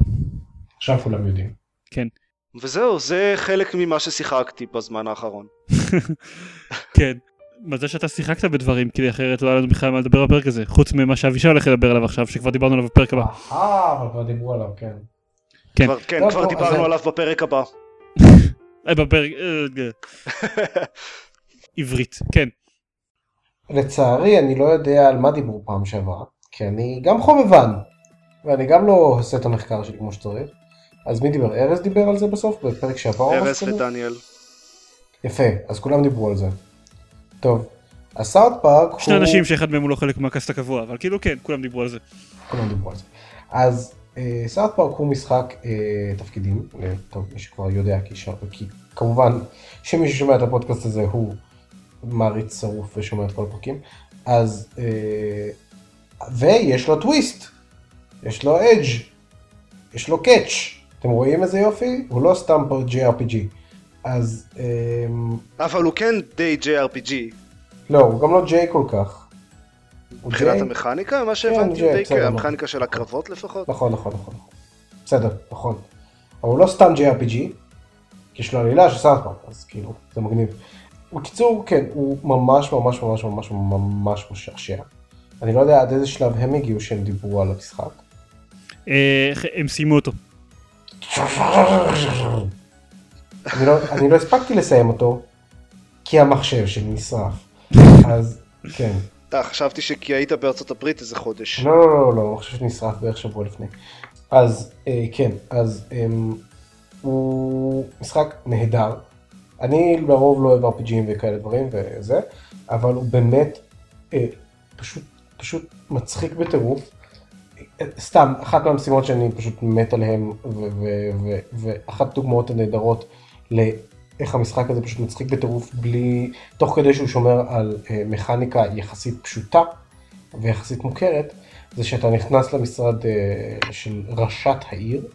עכשיו כולם יודעים. כן. וזהו, זה חלק ממה ששיחקתי בזמן האחרון. כן, מזה שאתה שיחקת בדברים, כי אחרת לא היה לנו בכלל מה לדבר בפרק הזה, חוץ ממה שאבישה הולך לדבר עליו עכשיו, שכבר דיברנו עליו בפרק הבא. אבל כבר דיברו עליו, כן. כן, כבר דיברנו עליו בפרק הבא. בפרק... עברית, כן. לצערי, אני לא יודע על מה דיברו פעם שעברה, כי אני גם חובבן, ואני גם לא עושה את המחקר שלי כמו שצריך. אז מי דיבר? ארז דיבר על זה בסוף? בפרק שעבר? ארז ודניאל. יפה, אז כולם דיברו על זה. טוב, הסאוט פארק הוא... שני אנשים שאחד מהם הוא לא חלק מהקאסט הקבוע, אבל כאילו כן, כולם דיברו על זה. כולם דיברו על זה. אז סאוט פארק הוא משחק תפקידים, טוב, מי שכבר יודע, כי כמובן שמי ששומע את הפודקאסט הזה הוא מעריץ שרוף ושומע את כל הפרקים, אז... ויש לו טוויסט, יש לו אדג', יש לו קאץ'. אתם רואים איזה יופי? הוא לא סתם פה JRPG. אז... אבל הוא כן די JRPG. לא, הוא גם לא J כל כך. מבחינת המכניקה? מה שהבנתי די ככה, המכניקה של הקרבות לפחות? נכון. בסדר, נכון. אבל הוא לא סתם JRPG, כי יש לו עלילה שסארפארק, אז כאילו, זה מגניב. בקיצור, כן, הוא ממש ממש ממש ממש ממש משעשע. אני לא יודע עד איזה שלב הם הגיעו שהם דיברו על המשחק. הם סיימו אותו. אני לא הספקתי לסיים אותו, כי המחשב שלי נשרף, אז כן. אתה חשבתי שכי היית בארצות הברית איזה חודש. לא, המחשב נשרף בערך שבוע לפני. אז כן, אז הוא משחק נהדר. אני לרוב לא אוהב RPGים וכאלה דברים וזה, אבל הוא באמת פשוט מצחיק בטירוף. סתם, אחת מהמשימות שאני פשוט מת עליהן, ואחת דוגמאות הנהדרות לאיך המשחק הזה פשוט מצחיק בטירוף, תוך כדי שהוא שומר על מכניקה יחסית פשוטה ויחסית מוכרת, זה שאתה נכנס למשרד של ראשת העיר,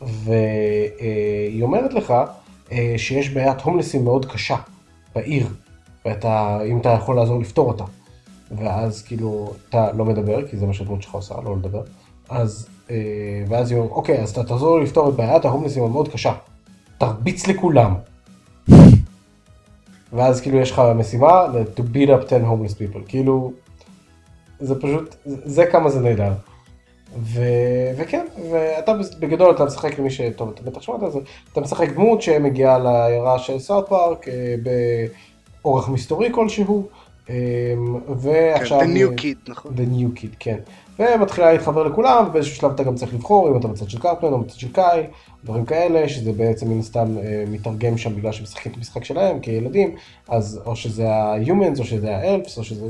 והיא אומרת לך שיש בעיית הומלסים מאוד קשה בעיר, ואם אתה יכול לעזור לפתור אותה. ואז כאילו אתה לא מדבר, כי זה מה שהדמות שלך עושה, לא לדבר. ואז היא אומרת, אוקיי, אז אתה תעזור לפתור את בעיית ההומלסים מאוד קשה. תרביץ לכולם. ואז כאילו יש לך משימה, to beat up 10 homeless people. כאילו, זה פשוט, זה כמה זה נהדר. וכן, ואתה בגדול, אתה משחק למי שטוב, אתה בטח שמעת את זה, אתה משחק דמות שמגיעה לעיירה של סאות' פארק, באורך מסתורי כלשהו, ועכשיו... The New Kid, נכון? The New Kid, כן. ומתחילה להתחבר לכולם, ובאיזשהו שלב אתה גם צריך לבחור, אם אתה בצד של קרפלן או בצד של קאי, דברים כאלה, שזה בעצם מן הסתם מתרגם שם בגלל שמשחקים את המשחק שלהם כילדים, אז או שזה ה-Humans, או שזה ה-Elfs, או שזה...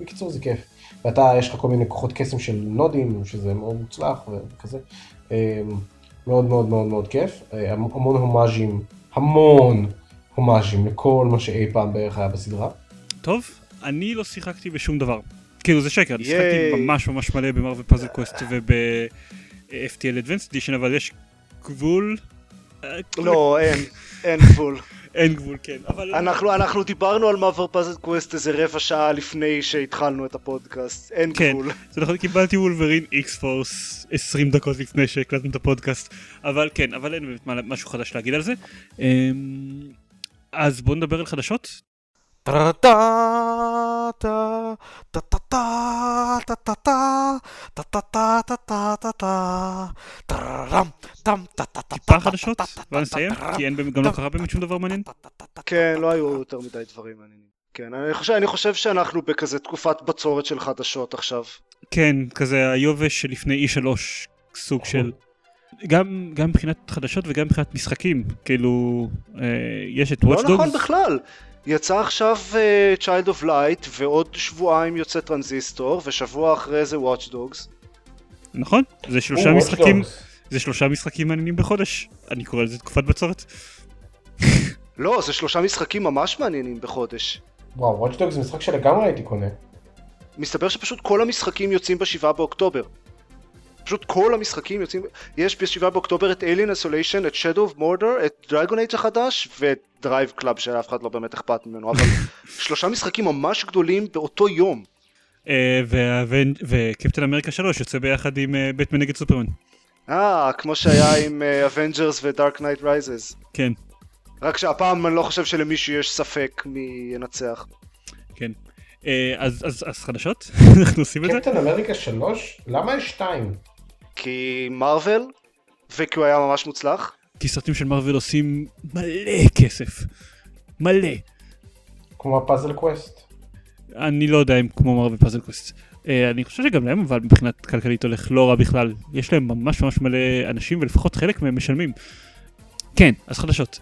בקיצור זה כיף. ואתה, יש לך כל מיני כוחות קסם של נודים, שזה מאוד מוצלח וכזה. מאוד מאוד מאוד מאוד כיף. המון הומאז'ים לכל מה שאי פעם בערך היה בסדרה. טוב. אני לא שיחקתי בשום דבר. כאילו זה שקר, אני שיחקתי ממש ממש מלא במרוויל פאזל קווסט וב-FTL Advanced Edition, אבל יש גבול לא, אין גבול. אין גבול, כן. אנחנו דיברנו על מעבר פאזל קווסט איזה רבע שעה לפני שהתחלנו את הפודקאסט. אין גבול. זה נכון, קיבלתי וולברין X-Force 20 דקות לפני שהקלטנו את הפודקאסט. אבל כן, אבל אין באמת משהו חדש להגיד על זה. אז בואו נדבר על חדשות. טיפה חדשות, ואני אסיים, כי גם לא קרה באמת שום דבר מעניין. כן, לא היו יותר מדי דברים מעניינים. כן, אני חושב שאנחנו בכזה תקופת בצורת של חדשות עכשיו. כן, כזה היובש שלפני E3, סוג של... גם מבחינת חדשות וגם מבחינת משחקים, כאילו, יש את Watch Dogs. לא נכון בכלל! יצא עכשיו Child of Light, ועוד שבועיים יוצא טרנזיסטור, ושבוע אחרי זה Watch Dogs. נכון, זה 3 משחקים מעניינים בחודש. אני קורא לזה תקופת בצורת. לא, זה 3 משחקים ממש מעניינים בחודש. וואו, Watch Dogs זה משחק שלגמרי הייתי קונה. מסתבר שפשוט כל המשחקים יוצאים ב7 באוקטובר. פשוט כל המשחקים יוצאים... יש ב7 באוקטובר את Alien Isolation, את Shadow of Mordor, את Dragon Age החדש, ואת דרייב קלאב שאף אחד לא באמת אכפת ממנו, אבל 3 משחקים ממש גדולים באותו יום. וקפטן אמריקה 3 יוצא ביחד עם בטמן נגד סופרמן. כמו שהיה עם Avengers ו-Dark Knight Rises. כן. רק שהפעם אני לא חושב שלמישהו יש ספק מי ינצח. כן. אז חדשות? אנחנו עושים את זה? קפטן אמריקה 3? למה יש 2? כי מרוול, וכי הוא היה ממש מוצלח. כי סרטים של מרוול עושים מלא כסף. מלא. כמו הפאזל קווסט. אני לא יודע אם כמו מרוול פאזל קווסט. אני חושב שגם להם, אבל מבחינת כלכלית הולך לא רע בכלל. יש להם ממש ממש מלא אנשים, ולפחות חלק מהם משלמים. כן, אז חדשות.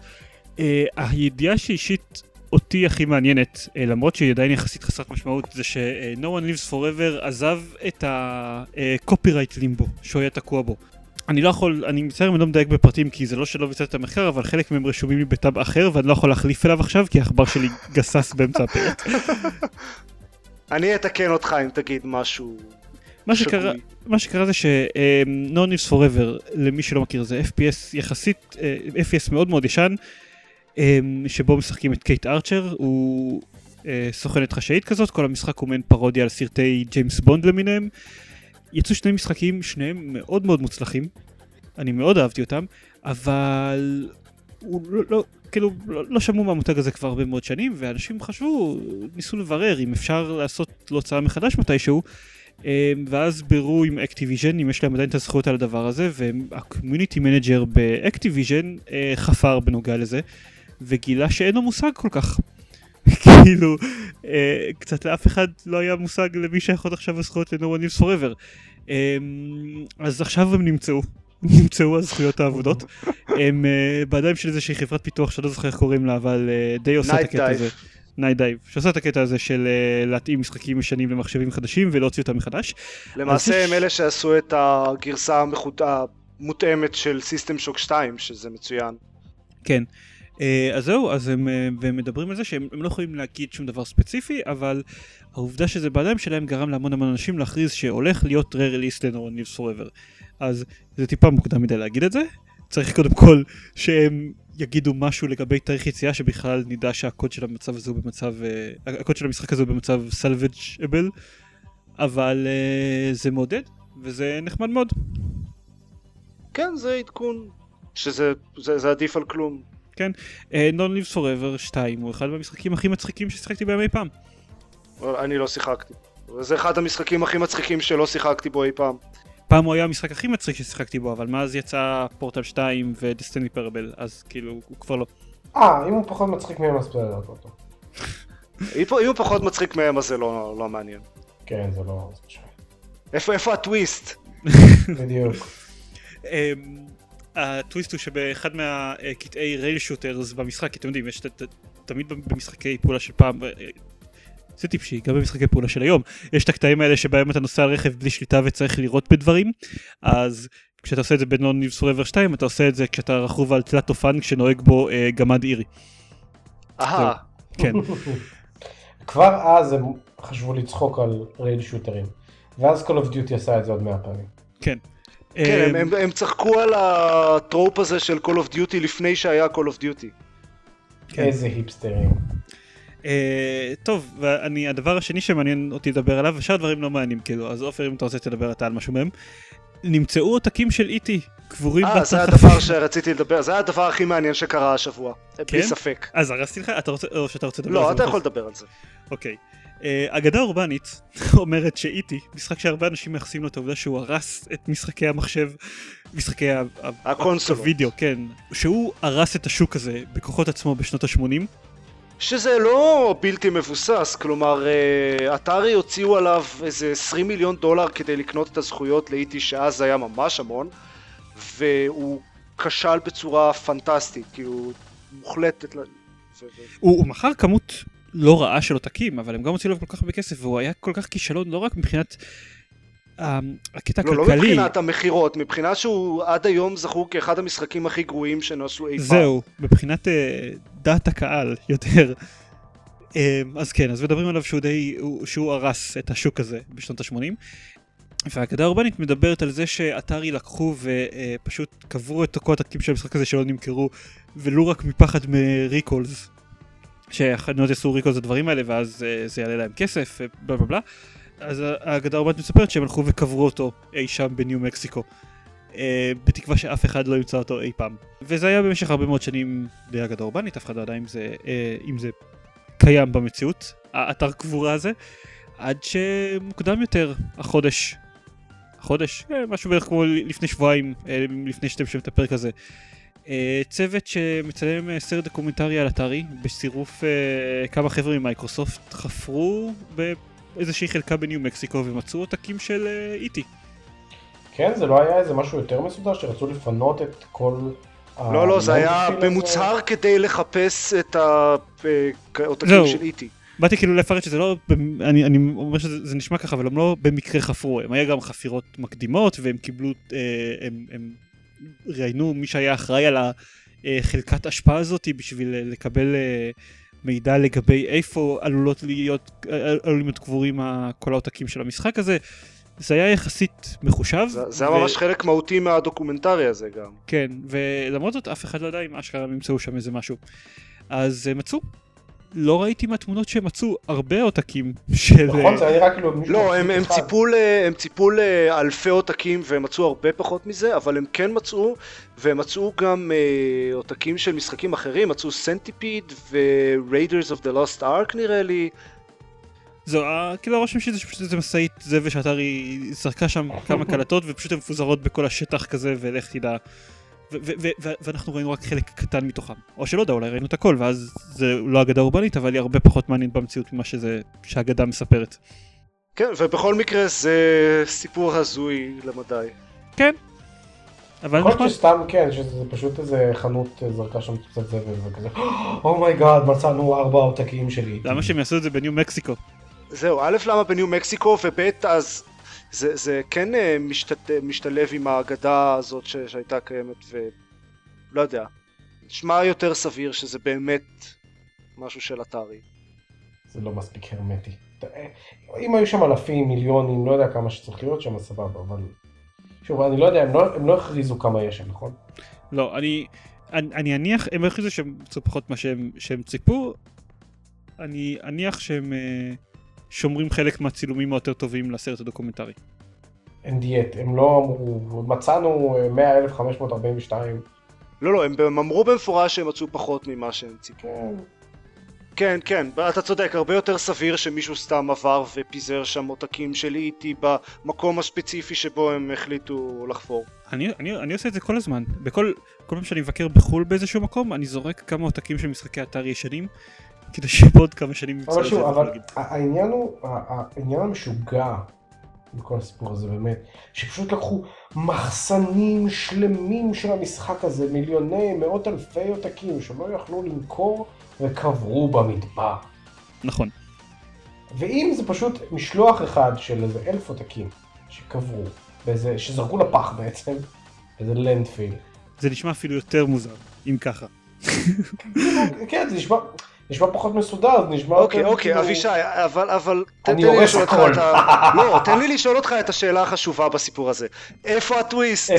הידיעה שאישית אותי הכי מעניינת, למרות שהיא עדיין יחסית חסרת משמעות, זה ש-No One Lives Forever עזב את ה-copyright לימבו, שהוא היה תקוע בו. אני מצטער אם אני לא מדייק בפרטים, כי זה לא שלא ביצעתי את המחקר, אבל חלק מהם רשומים לי בטאב אחר, ואני לא יכול להחליף אליו עכשיו, כי העכבר שלי גסס באמצע הפרק. אני אתקן אותך אם תגיד משהו. מה שקרה זה ש-No One Lives Forever, למי שלא מכיר, זה FPS יחסית, FPS מאוד מאוד ישן, שבו משחקים את קייט ארצ'ר, הוא סוכנת חשאית כזאת, כל המשחק הוא מעין פרודיה על סרטי ג'יימס בונד למיניהם. יצאו 2 משחקים, שניהם מאוד מאוד מוצלחים, אני מאוד אהבתי אותם, אבל לא שמעו מהמותג הזה כבר הרבה מאוד שנים, ואנשים חשבו, ניסו לברר אם אפשר לעשות להוצאה מחדש מתישהו, ואז בירו עם אקטיביז'ן, אם יש להם עדיין את הזכויות על הדבר הזה, והקומיוניטי מנג'ר באקטיביז'ן חפר בנוגע לזה, וגילה שאין לו מושג כל כך. כאילו, קצת לאף אחד לא היה מושג למי שייכות עכשיו הזכויות ל-No One Lives Forever. אז עכשיו הם נמצאו הזכויות העבודות. הם בידיים של איזושהי חברת פיתוח שאני לא זוכר איך קוראים לה, אבל די עושה את הקטע הזה. Night Dive, שעושה את הקטע הזה של להתאים משחקים משנים למחשבים חדשים ולהוציא אותם מחדש. למעשה הם אלה שעשו את הגרסה המותאמת של System Shock 2, שזה מצוין. כן. אז זהו, אז הם מדברים על זה שהם לא יכולים להגיד שום דבר ספציפי, אבל העובדה שזה בעדיים שלהם גרם להמון המון אנשים להכריז שהולך להיות re-release ל-No One Lives Forever. אז זה טיפה מוקדם מדי להגיד את זה. צריך קודם כל שהם יגידו משהו לגבי תאריך יציאה, שבכלל נדע שהקוד של המצב הזה הוא במצב, הקוד של המשחק הזה הוא במצב salvageable, אבל זה מעודד וזה נחמד מאוד. כן, זה עדכון שזה עדיף על כלום. כן, No One Lives Forever 2 הוא אחד מהמשחקים הכי מצחיקים ששיחקתי בהם אי פעם. אני לא שיחקתי, זה אחד המשחקים הכי מצחיקים שלא שיחקתי בו אי פעם. פעם הוא היה המשחק הכי מצחיק ששיחקתי בו, אבל מאז יצא פורטל 2 ודסטיני פרבל, אז כאילו הוא כבר לא. אם הוא פחות מצחיק מהם אז פרבל אותו. אם הוא פחות מצחיק מהם אז זה לא מעניין. כן, זה לא... איפה הטוויסט? בדיוק. הטוויסט הוא שבאחד מהקטעי רייל שוטרס במשחק, כי אתם יודעים, יש תמיד במשחקי פעולה של פעם... זה טיפשי, גם במשחקי פעולה של היום. יש את הקטעים האלה שבהם אתה נוסע על רכב בלי שליטה וצריך לירות בדברים, אז כשאתה עושה את זה בנון ניב סורבר 2, אתה עושה את זה כשאתה רכוב על תלת אופן כשנוהג בו גמד אירי. כן. כבר אז הם חשבו לצחוק על רייל שוטרים, ואז Call of Duty עשה את זה עוד 100 פעמים. כן. כן, הם צחקו על הטרופ הזה של Call of Duty לפני שהיה Call of Duty. איזה היפסטרים. טוב, הדבר השני שמעניין אותי לדבר עליו, ושאר הדברים לא מעניינים, כאילו, אז אופר, אם אתה רוצה לדבר על משהו מהם, נמצאו עותקים של איטי, קבורים בתחת. זה הדבר שרציתי לדבר, זה הדבר הכי מעניין שקרה השבוע, בלי ספק. אז הרסתי לך, או שאתה רוצה לדבר על זה? לא, אתה יכול לדבר על זה. אוקיי. אגדה אורבנית אומרת שאיטי, משחק שהרבה אנשים מייחסים לו את העובדה שהוא הרס את משחקי המחשב, משחקי הוידאו, כן, שהוא הרס את השוק הזה בכוחות עצמו בשנות ה-80. שזה לא בלתי מבוסס, כלומר, אתרי הוציאו עליו איזה $20 מיליון כדי לקנות את הזכויות לאיטי, שאז היה ממש המון, והוא כשל בצורה פנטסטית, כי הוא מוחלטת. הוא מחר כמות לא רעה של עותקים, אבל הם גם הוציאו לו כל כך בכסף, והוא היה כל כך כישלון, לא רק מבחינת הקטע הכלכלי. לא מבחינת המחירות, מבחינת שהוא עד היום זכור כאחד המשחקים הכי גרועים שנעשו אי פעם. זהו, מבחינת דעת הקהל יותר. אז כן, אז מדברים עליו שהוא הרס את השוק הזה בשנות ה-80. והאגדה האורבנית מדברת על זה שאתרי לקחו ופשוט קברו את כל התקים של המשחק הזה שלא נמכרו, ולא רק מפחד מריקולס. שהחנויות יעשו ריקולס הדברים האלה, ואז זה יעלה להם כסף, בלבלבלה. אז האגדה האורבנית מספרת שהם הלכו וקברו אותו אי שם בניו מקסיקו, בתקווה שאף אחד לא ימצא אותו אי פעם. וזה היה במשך הרבה מאוד שנים באגדה האורבנית, אף אחד לא יודע אם זה קיים במציאות, האתר קבורה הזה, עד שמוקדם יותר, החודש, משהו בערך כמו לפני שבועיים, לפני שתמשם את הפרק הזה, צוות שמצלם סרט דוקומנטרי על אתרי, בסירוף כמה חבר'ה ממייקרוסופט, חפרו באיזושהי חלקה בניו מקסיקו ומצאו עותקים של איטי. כן, זה לא היה איזה משהו יותר מסודר שרצו לפנות את כל... לא, זה היה במוצהר כדי לחפש את העותקים של איטי. באתי כאילו להפרט שזה לא, אני אומר שזה נשמע ככה, אבל הם לא במקרה חפרו, הם היה גם חפירות מקדימות והם קיבלו, ראינו מי שהיה אחראי על חלקת השפעה הזאת בשביל לקבל מידע לגבי איפה עלולים להיות קבורים כל העותקים של המשחק הזה. זה היה יחסית מחושב. זה היה ממש חלק מהותי מהדוקומנטרי הזה גם. כן, ולמרות זאת אף אחד לא יודע אם אשכרה ימצאו שם איזה משהו. אז מצאו. לא ראיתי מהתמונות שמצאו הרבה עותקים של... נכון, זה היה רק לא... לא, הם ציפו לאלפי עותקים והם מצאו הרבה פחות מזה, אבל הם כן מצאו, והם מצאו גם עותקים של משחקים אחרים, מצאו סנטיפיד ו-Raiders of the Lost Ark נראה לי. זהו, כאילו הרושם שזה שפשוט איזה מסעית זה ושאתרי זרקה שם כמה קלטות ופשוט הן מפוזרות בכל השטח כזה ולך תדע. ואנחנו ראינו רק חלק קטן מתוכם, או שלא יודע, אולי ראינו את הכל, ואז זה לא אגדה אורבנית, אבל היא הרבה פחות מעניינת במציאות ממה שהאגדה מספרת. כן, ובכל מקרה זה סיפור הזוי למדי. כן. יכול שסתם כן, שזה פשוט איזה חנות זרקה שם קצת זבל וכזה, אומייגאד, מצאנו 4 עותקים שלי. למה שהם יעשו את זה בניו מקסיקו? זהו, א' למה בניו מקסיקו, וב' אז... זה כן משתלב עם האגדה הזאת שהייתה קיימת ולא יודע, נשמע יותר סביר שזה באמת משהו של אתרי. זה לא מספיק הרמטי. אם היו שם אלפים, מיליונים, לא יודע כמה שצריך להיות שם, סבבה, אבל... שוב, אני לא יודע, הם לא הכריזו כמה יש שם, נכון? לא, אני אניח, הם הכריזו שהם מצאו פחות מה שהם ציפו, אני אניח שהם... שומרים חלק מהצילומים היותר טובים לסרט הדוקומנטרי. אין דיאט, הם לא אמרו, מצאנו 100,542. לא, הם אמרו במפורש שהם מצאו פחות ממה שהם ציפו. כן, אתה צודק, הרבה יותר סביר שמישהו סתם עבר ופיזר שם עותקים שלי איתי במקום הספציפי שבו הם החליטו לחפור. אני עושה את זה כל הזמן, כל פעם שאני מבקר בחול באיזשהו מקום, אני זורק כמה עותקים של משחקי אתר ישנים, כדי שבעוד כמה שנים ימצא את זה. אבל העניין המשוגע בכל הסיפור הזה באמת, שפשוט לקחו מחסנים שלמים של המשחק הזה, מיליוני, מאות אלפי עותקים שלא יכלו למכור וקברו במדבר. נכון. ואם זה פשוט משלוח אחד של איזה 1,000 עותקים שקברו, שזרקו לפח בעצם, איזה לנדפיל. זה נשמע אפילו יותר מוזר, אם ככה. כן, זה נשמע... נשמע פחות מסודר, אז נשמע... אוקיי, אבישי, אבל... אני הורס הכל. לא, תן לי לשאול אותך את השאלה החשובה בסיפור הזה. איפה הטוויסט?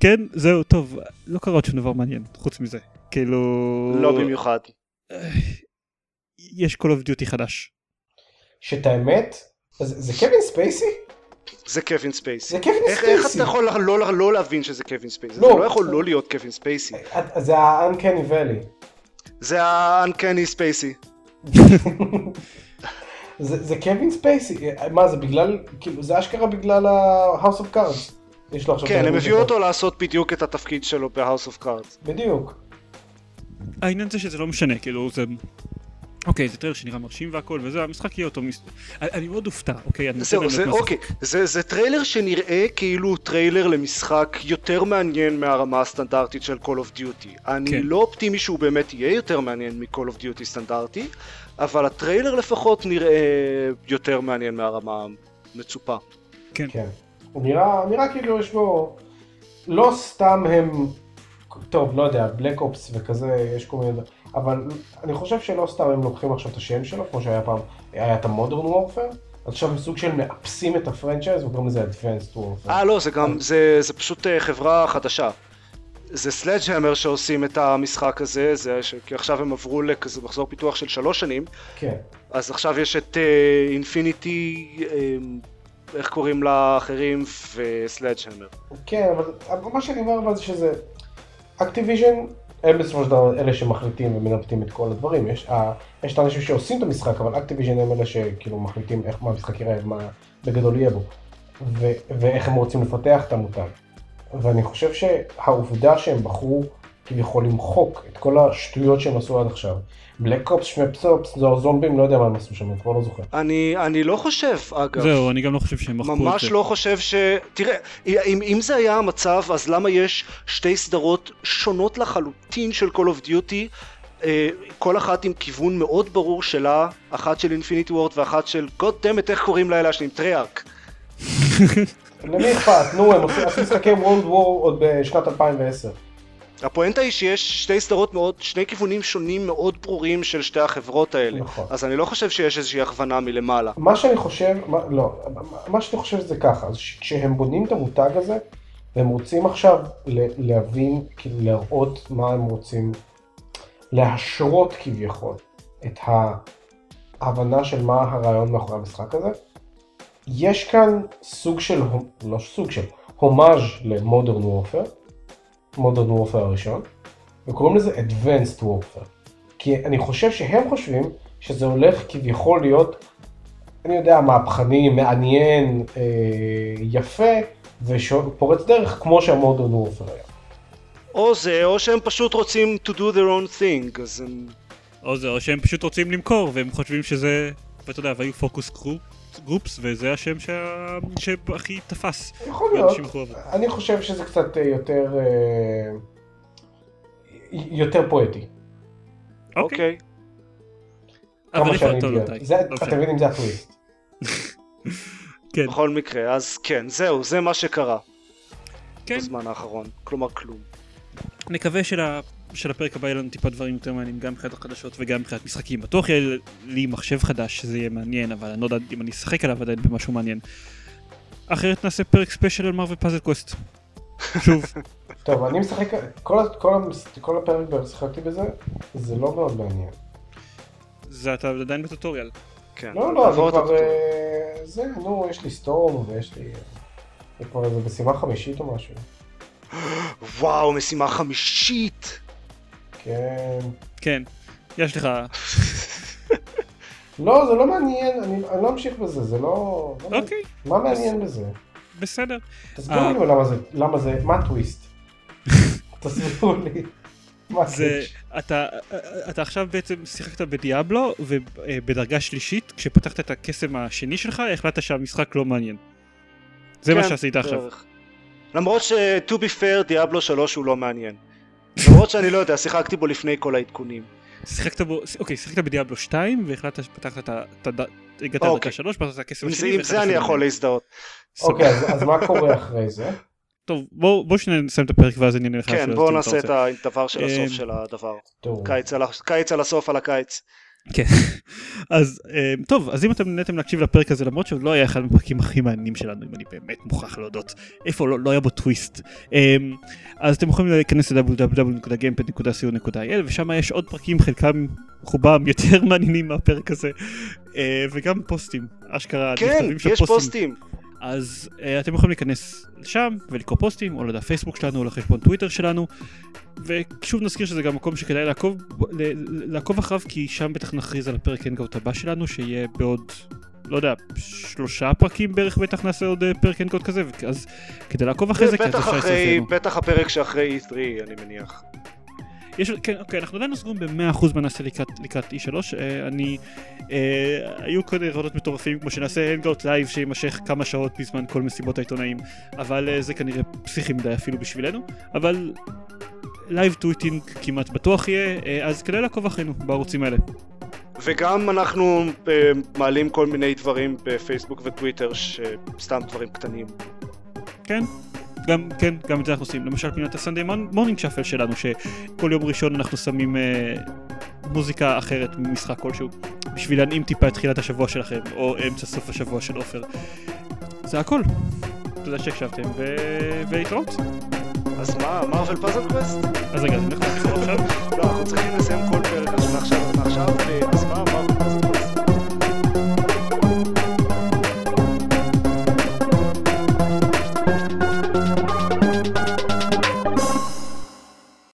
כן, זהו, טוב, לא קרה עוד שום דבר מעניין, חוץ מזה. כאילו... לא במיוחד. יש Call of Duty חדש. שאת האמת? זה קווין ספייסי? זה קווין ספייסי. זה קווין ספייסי. איך אתה יכול לא להבין שזה קווין ספייסי? זה לא יכול לא להיות קווין ספייסי. זה ה-Uncanny Valley. זה ה-Uncanny ספייסי. זה קווין ספייסי. מה, זה בגלל, כאילו, זה אשכרה בגלל ה-House of Cards. יש לו עכשיו... כן, הם הביאו אותו לעשות בדיוק את התפקיד שלו ב-House of Cards. בדיוק. העניין זה שזה לא משנה, כאילו, זה... אוקיי, זה טריילר שנראה מרשים והכל, וזה, המשחק יהיה אותו... אני מאוד אופתע, אוקיי, אני רוצה באמת משהו. אוקיי, זה טריילר שנראה כאילו הוא טריילר למשחק יותר מעניין מהרמה הסטנדרטית של Call of Duty. אני לא אופטימי שהוא באמת יהיה יותר מעניין מ-Call of Duty סטנדרטי, אבל הטריילר לפחות נראה יותר מעניין מהרמה המצופה. כן. הוא נראה כאילו יש בו... לא סתם הם... טוב, לא יודע, Black Ops וכזה, יש כל מיני... אבל אני חושב שלא סתם הם לוקחים עכשיו את השם שלו, כמו שהיה פעם, היה את ה-Modern Warfare, אז עכשיו הם סוג של מאפסים את הפרנצ'ייז, וגם זה Advanced Warfare. לא, זה גם, זה פשוט חברה חדשה. זה סלדג'המר שעושים את המשחק הזה, כי עכשיו הם עברו לכזה מחזור פיתוח של 3 שנים. כן. אז עכשיו יש את אינפיניטי, איך קוראים לאחרים, וסלדג'המר. כן, אבל מה שאני אומר זה שזה, Activision, הם בסופו של דבר אלה שמחליטים ומנפטים את כל הדברים. יש את האנשים שעושים את המשחק, אבל אקטיביז'ן הם אלה שכאילו מחליטים איך מה המשחק יראה, מה בגדול יהיה בו, ואיך הם רוצים לפתח את המותג. ואני חושב שהעובדה שהם בחרו כביכול למחוק את כל השטויות שהם עשו עד עכשיו. בלק אופס, שמפס אופס, זומבים, לא יודע מה הם עשו שם, אני כבר לא זוכר. אני לא חושב, אגב. זהו, אני גם לא חושב שהם מחקו את זה. ממש לא חושב ש... תראה, אם זה היה המצב, אז למה יש שתי סדרות שונות לחלוטין של Call of Duty, כל אחת עם כיוון מאוד ברור שלה, אחת של Infinity Ward ואחת של... goddammit, איך קוראים לאלה השנים? טרייארק. למי אכפת? נו, הם עשו משחקים World War עוד בשנת 2010. הפואנטה היא שיש שתי סדרות מאוד, שני כיוונים שונים מאוד ברורים של שתי החברות האלה. נכון. אז אני לא חושב שיש איזושהי הכוונה מלמעלה. מה שאני חושב, מה שאני חושב זה ככה, כשהם בונים את המותג הזה, הם רוצים עכשיו להבין, כאילו להראות מה הם רוצים, להשרות כביכול את ההבנה של מה הרעיון מאחורי המשחק הזה. יש כאן סוג של, לא סוג של, הומאז' למודרן וורפר. Modern Warfare הראשון, וקוראים לזה Advanced Warfare, כי אני חושב שהם חושבים שזה הולך כביכול להיות, אני יודע, מהפכני, מעניין, יפה ופורץ דרך כמו שהמודרן וורפר היה. או זה, או שהם פשוט רוצים to do their own thing, אז הם... או זה, או שהם פשוט רוצים למכור, והם חושבים שזה, ואתה יודע, והיו פוקוס קרו. גרופס, וזה השם שהכי תפס. יכול להיות. אני חושב שזה קצת יותר פואטי. אוקיי. כמה שאני יודע. אתה מבין אם זה הטוויסט. כן. בכל מקרה, אז כן, זהו, זה מה שקרה. כן. בזמן האחרון, כלומר כלום. נקווה של הפרק הבא יהיה לנו טיפה דברים יותר מעניינים, גם מבחינת החדשות וגם מבחינת משחקים. בטוח יהיה לי מחשב חדש שזה יהיה מעניין, אבל אני לא יודע אם אני אשחק עליו עדיין במשהו מעניין. אחרת נעשה פרק ספיישל על מרוול פאזל קווסט. שוב. טוב, אני משחק... כל הפרק שחקתי בזה, זה לא מאוד מעניין. זה אתה עדיין בטוטוריאל. לא, זה כבר... זה, נו, יש לי סטורם ויש לי... זה כבר איזה משימה חמישית או משהו. וואו, משימה חמישית! כן. כן, יש לך... לא, זה לא מעניין, אני לא אמשיך בזה, זה לא... אוקיי. מה מעניין בזה? בסדר. תסבירו לי למה זה, מה הטוויסט? תסבירו לי. אתה עכשיו בעצם שיחקת בדיאבלו, ובדרגה שלישית, כשפתחת את הקסם השני שלך, החלטת שהמשחק לא מעניין. זה מה שעשית עכשיו. למרות ש-to be fair, דיאבלו 3 הוא לא מעניין. למרות שאני לא יודע, שיחקתי בו לפני כל העדכונים. שיחקת בו, אוקיי, שיחקת בדיאבלו 2, והחלטת שפתחת את הדקה 3, פתחת את הקסם השני. עם זה אני יכול להזדהות. אוקיי, אז מה קורה אחרי זה? טוב, בואו שנסיים את הפרק ואז אני נלחש. כן, בואו נעשה את הדבר של הסוף של הדבר. קיץ על הסוף על הקיץ. כן, אז טוב, אז אם אתם נהנתם להקשיב לפרק הזה, למרות שהוא לא היה אחד מהפרקים הכי מעניינים שלנו, אם אני באמת מוכרח להודות, איפה לא היה בו טוויסט, אז אתם יכולים להיכנס ל-www.gamepad.co.il ושם יש עוד פרקים, חלקם חובם יותר מעניינים מהפרק הזה, וגם פוסטים, אשכרה. כן, יש פוסטים. אז אתם יכולים להיכנס לשם ולקרוא פוסטים, או לדף פייסבוק שלנו, או לחשבון טוויטר שלנו, ושוב נזכיר שזה גם מקום שכדאי לעקוב אחריו, כי שם בטח נכריז על הפרק הנקוט הבא שלנו, שיהיה בעוד, לא יודע, 3 פרקים בערך, בטח נעשה עוד פרק הנקוט כזה, אז כדי לעקוב אחרי זה, בטח הפרק שאחרי E3, אני מניח. כן, אוקיי, אנחנו עדיין נוסגורים ב-100% מנסה לקראת E3, היו כל הרעיונות מטורפים, כמו שנעשה הנגאוט לייב שימשך כמה שעות בזמן כל מסיבות העיתונאים, אבל זה כנראה פסיכי מדי אפילו בשבילנו, אבל לייב טוויטינג כמעט בטוח יהיה, אז כדאי לעקוב אחרינו בערוצים האלה. וגם אנחנו מעלים כל מיני דברים בפייסבוק וטוויטר, שסתם דברים קטנים. כן. גם את זה אנחנו עושים, למשל פינת הסנדי מורנינג שאפל שלנו, שכל יום ראשון אנחנו שמים מוזיקה אחרת ממשחק כלשהו בשביל להנעים טיפה את תחילת השבוע שלכם או אמצע סוף השבוע של אופר. זה הכל, תודה שהקשבתם ולהתראות. אז מה, מרוול פאזל קווסט? אז רגע, אנחנו צריכים לסיים כל פרק, אז עכשיו, אז מה,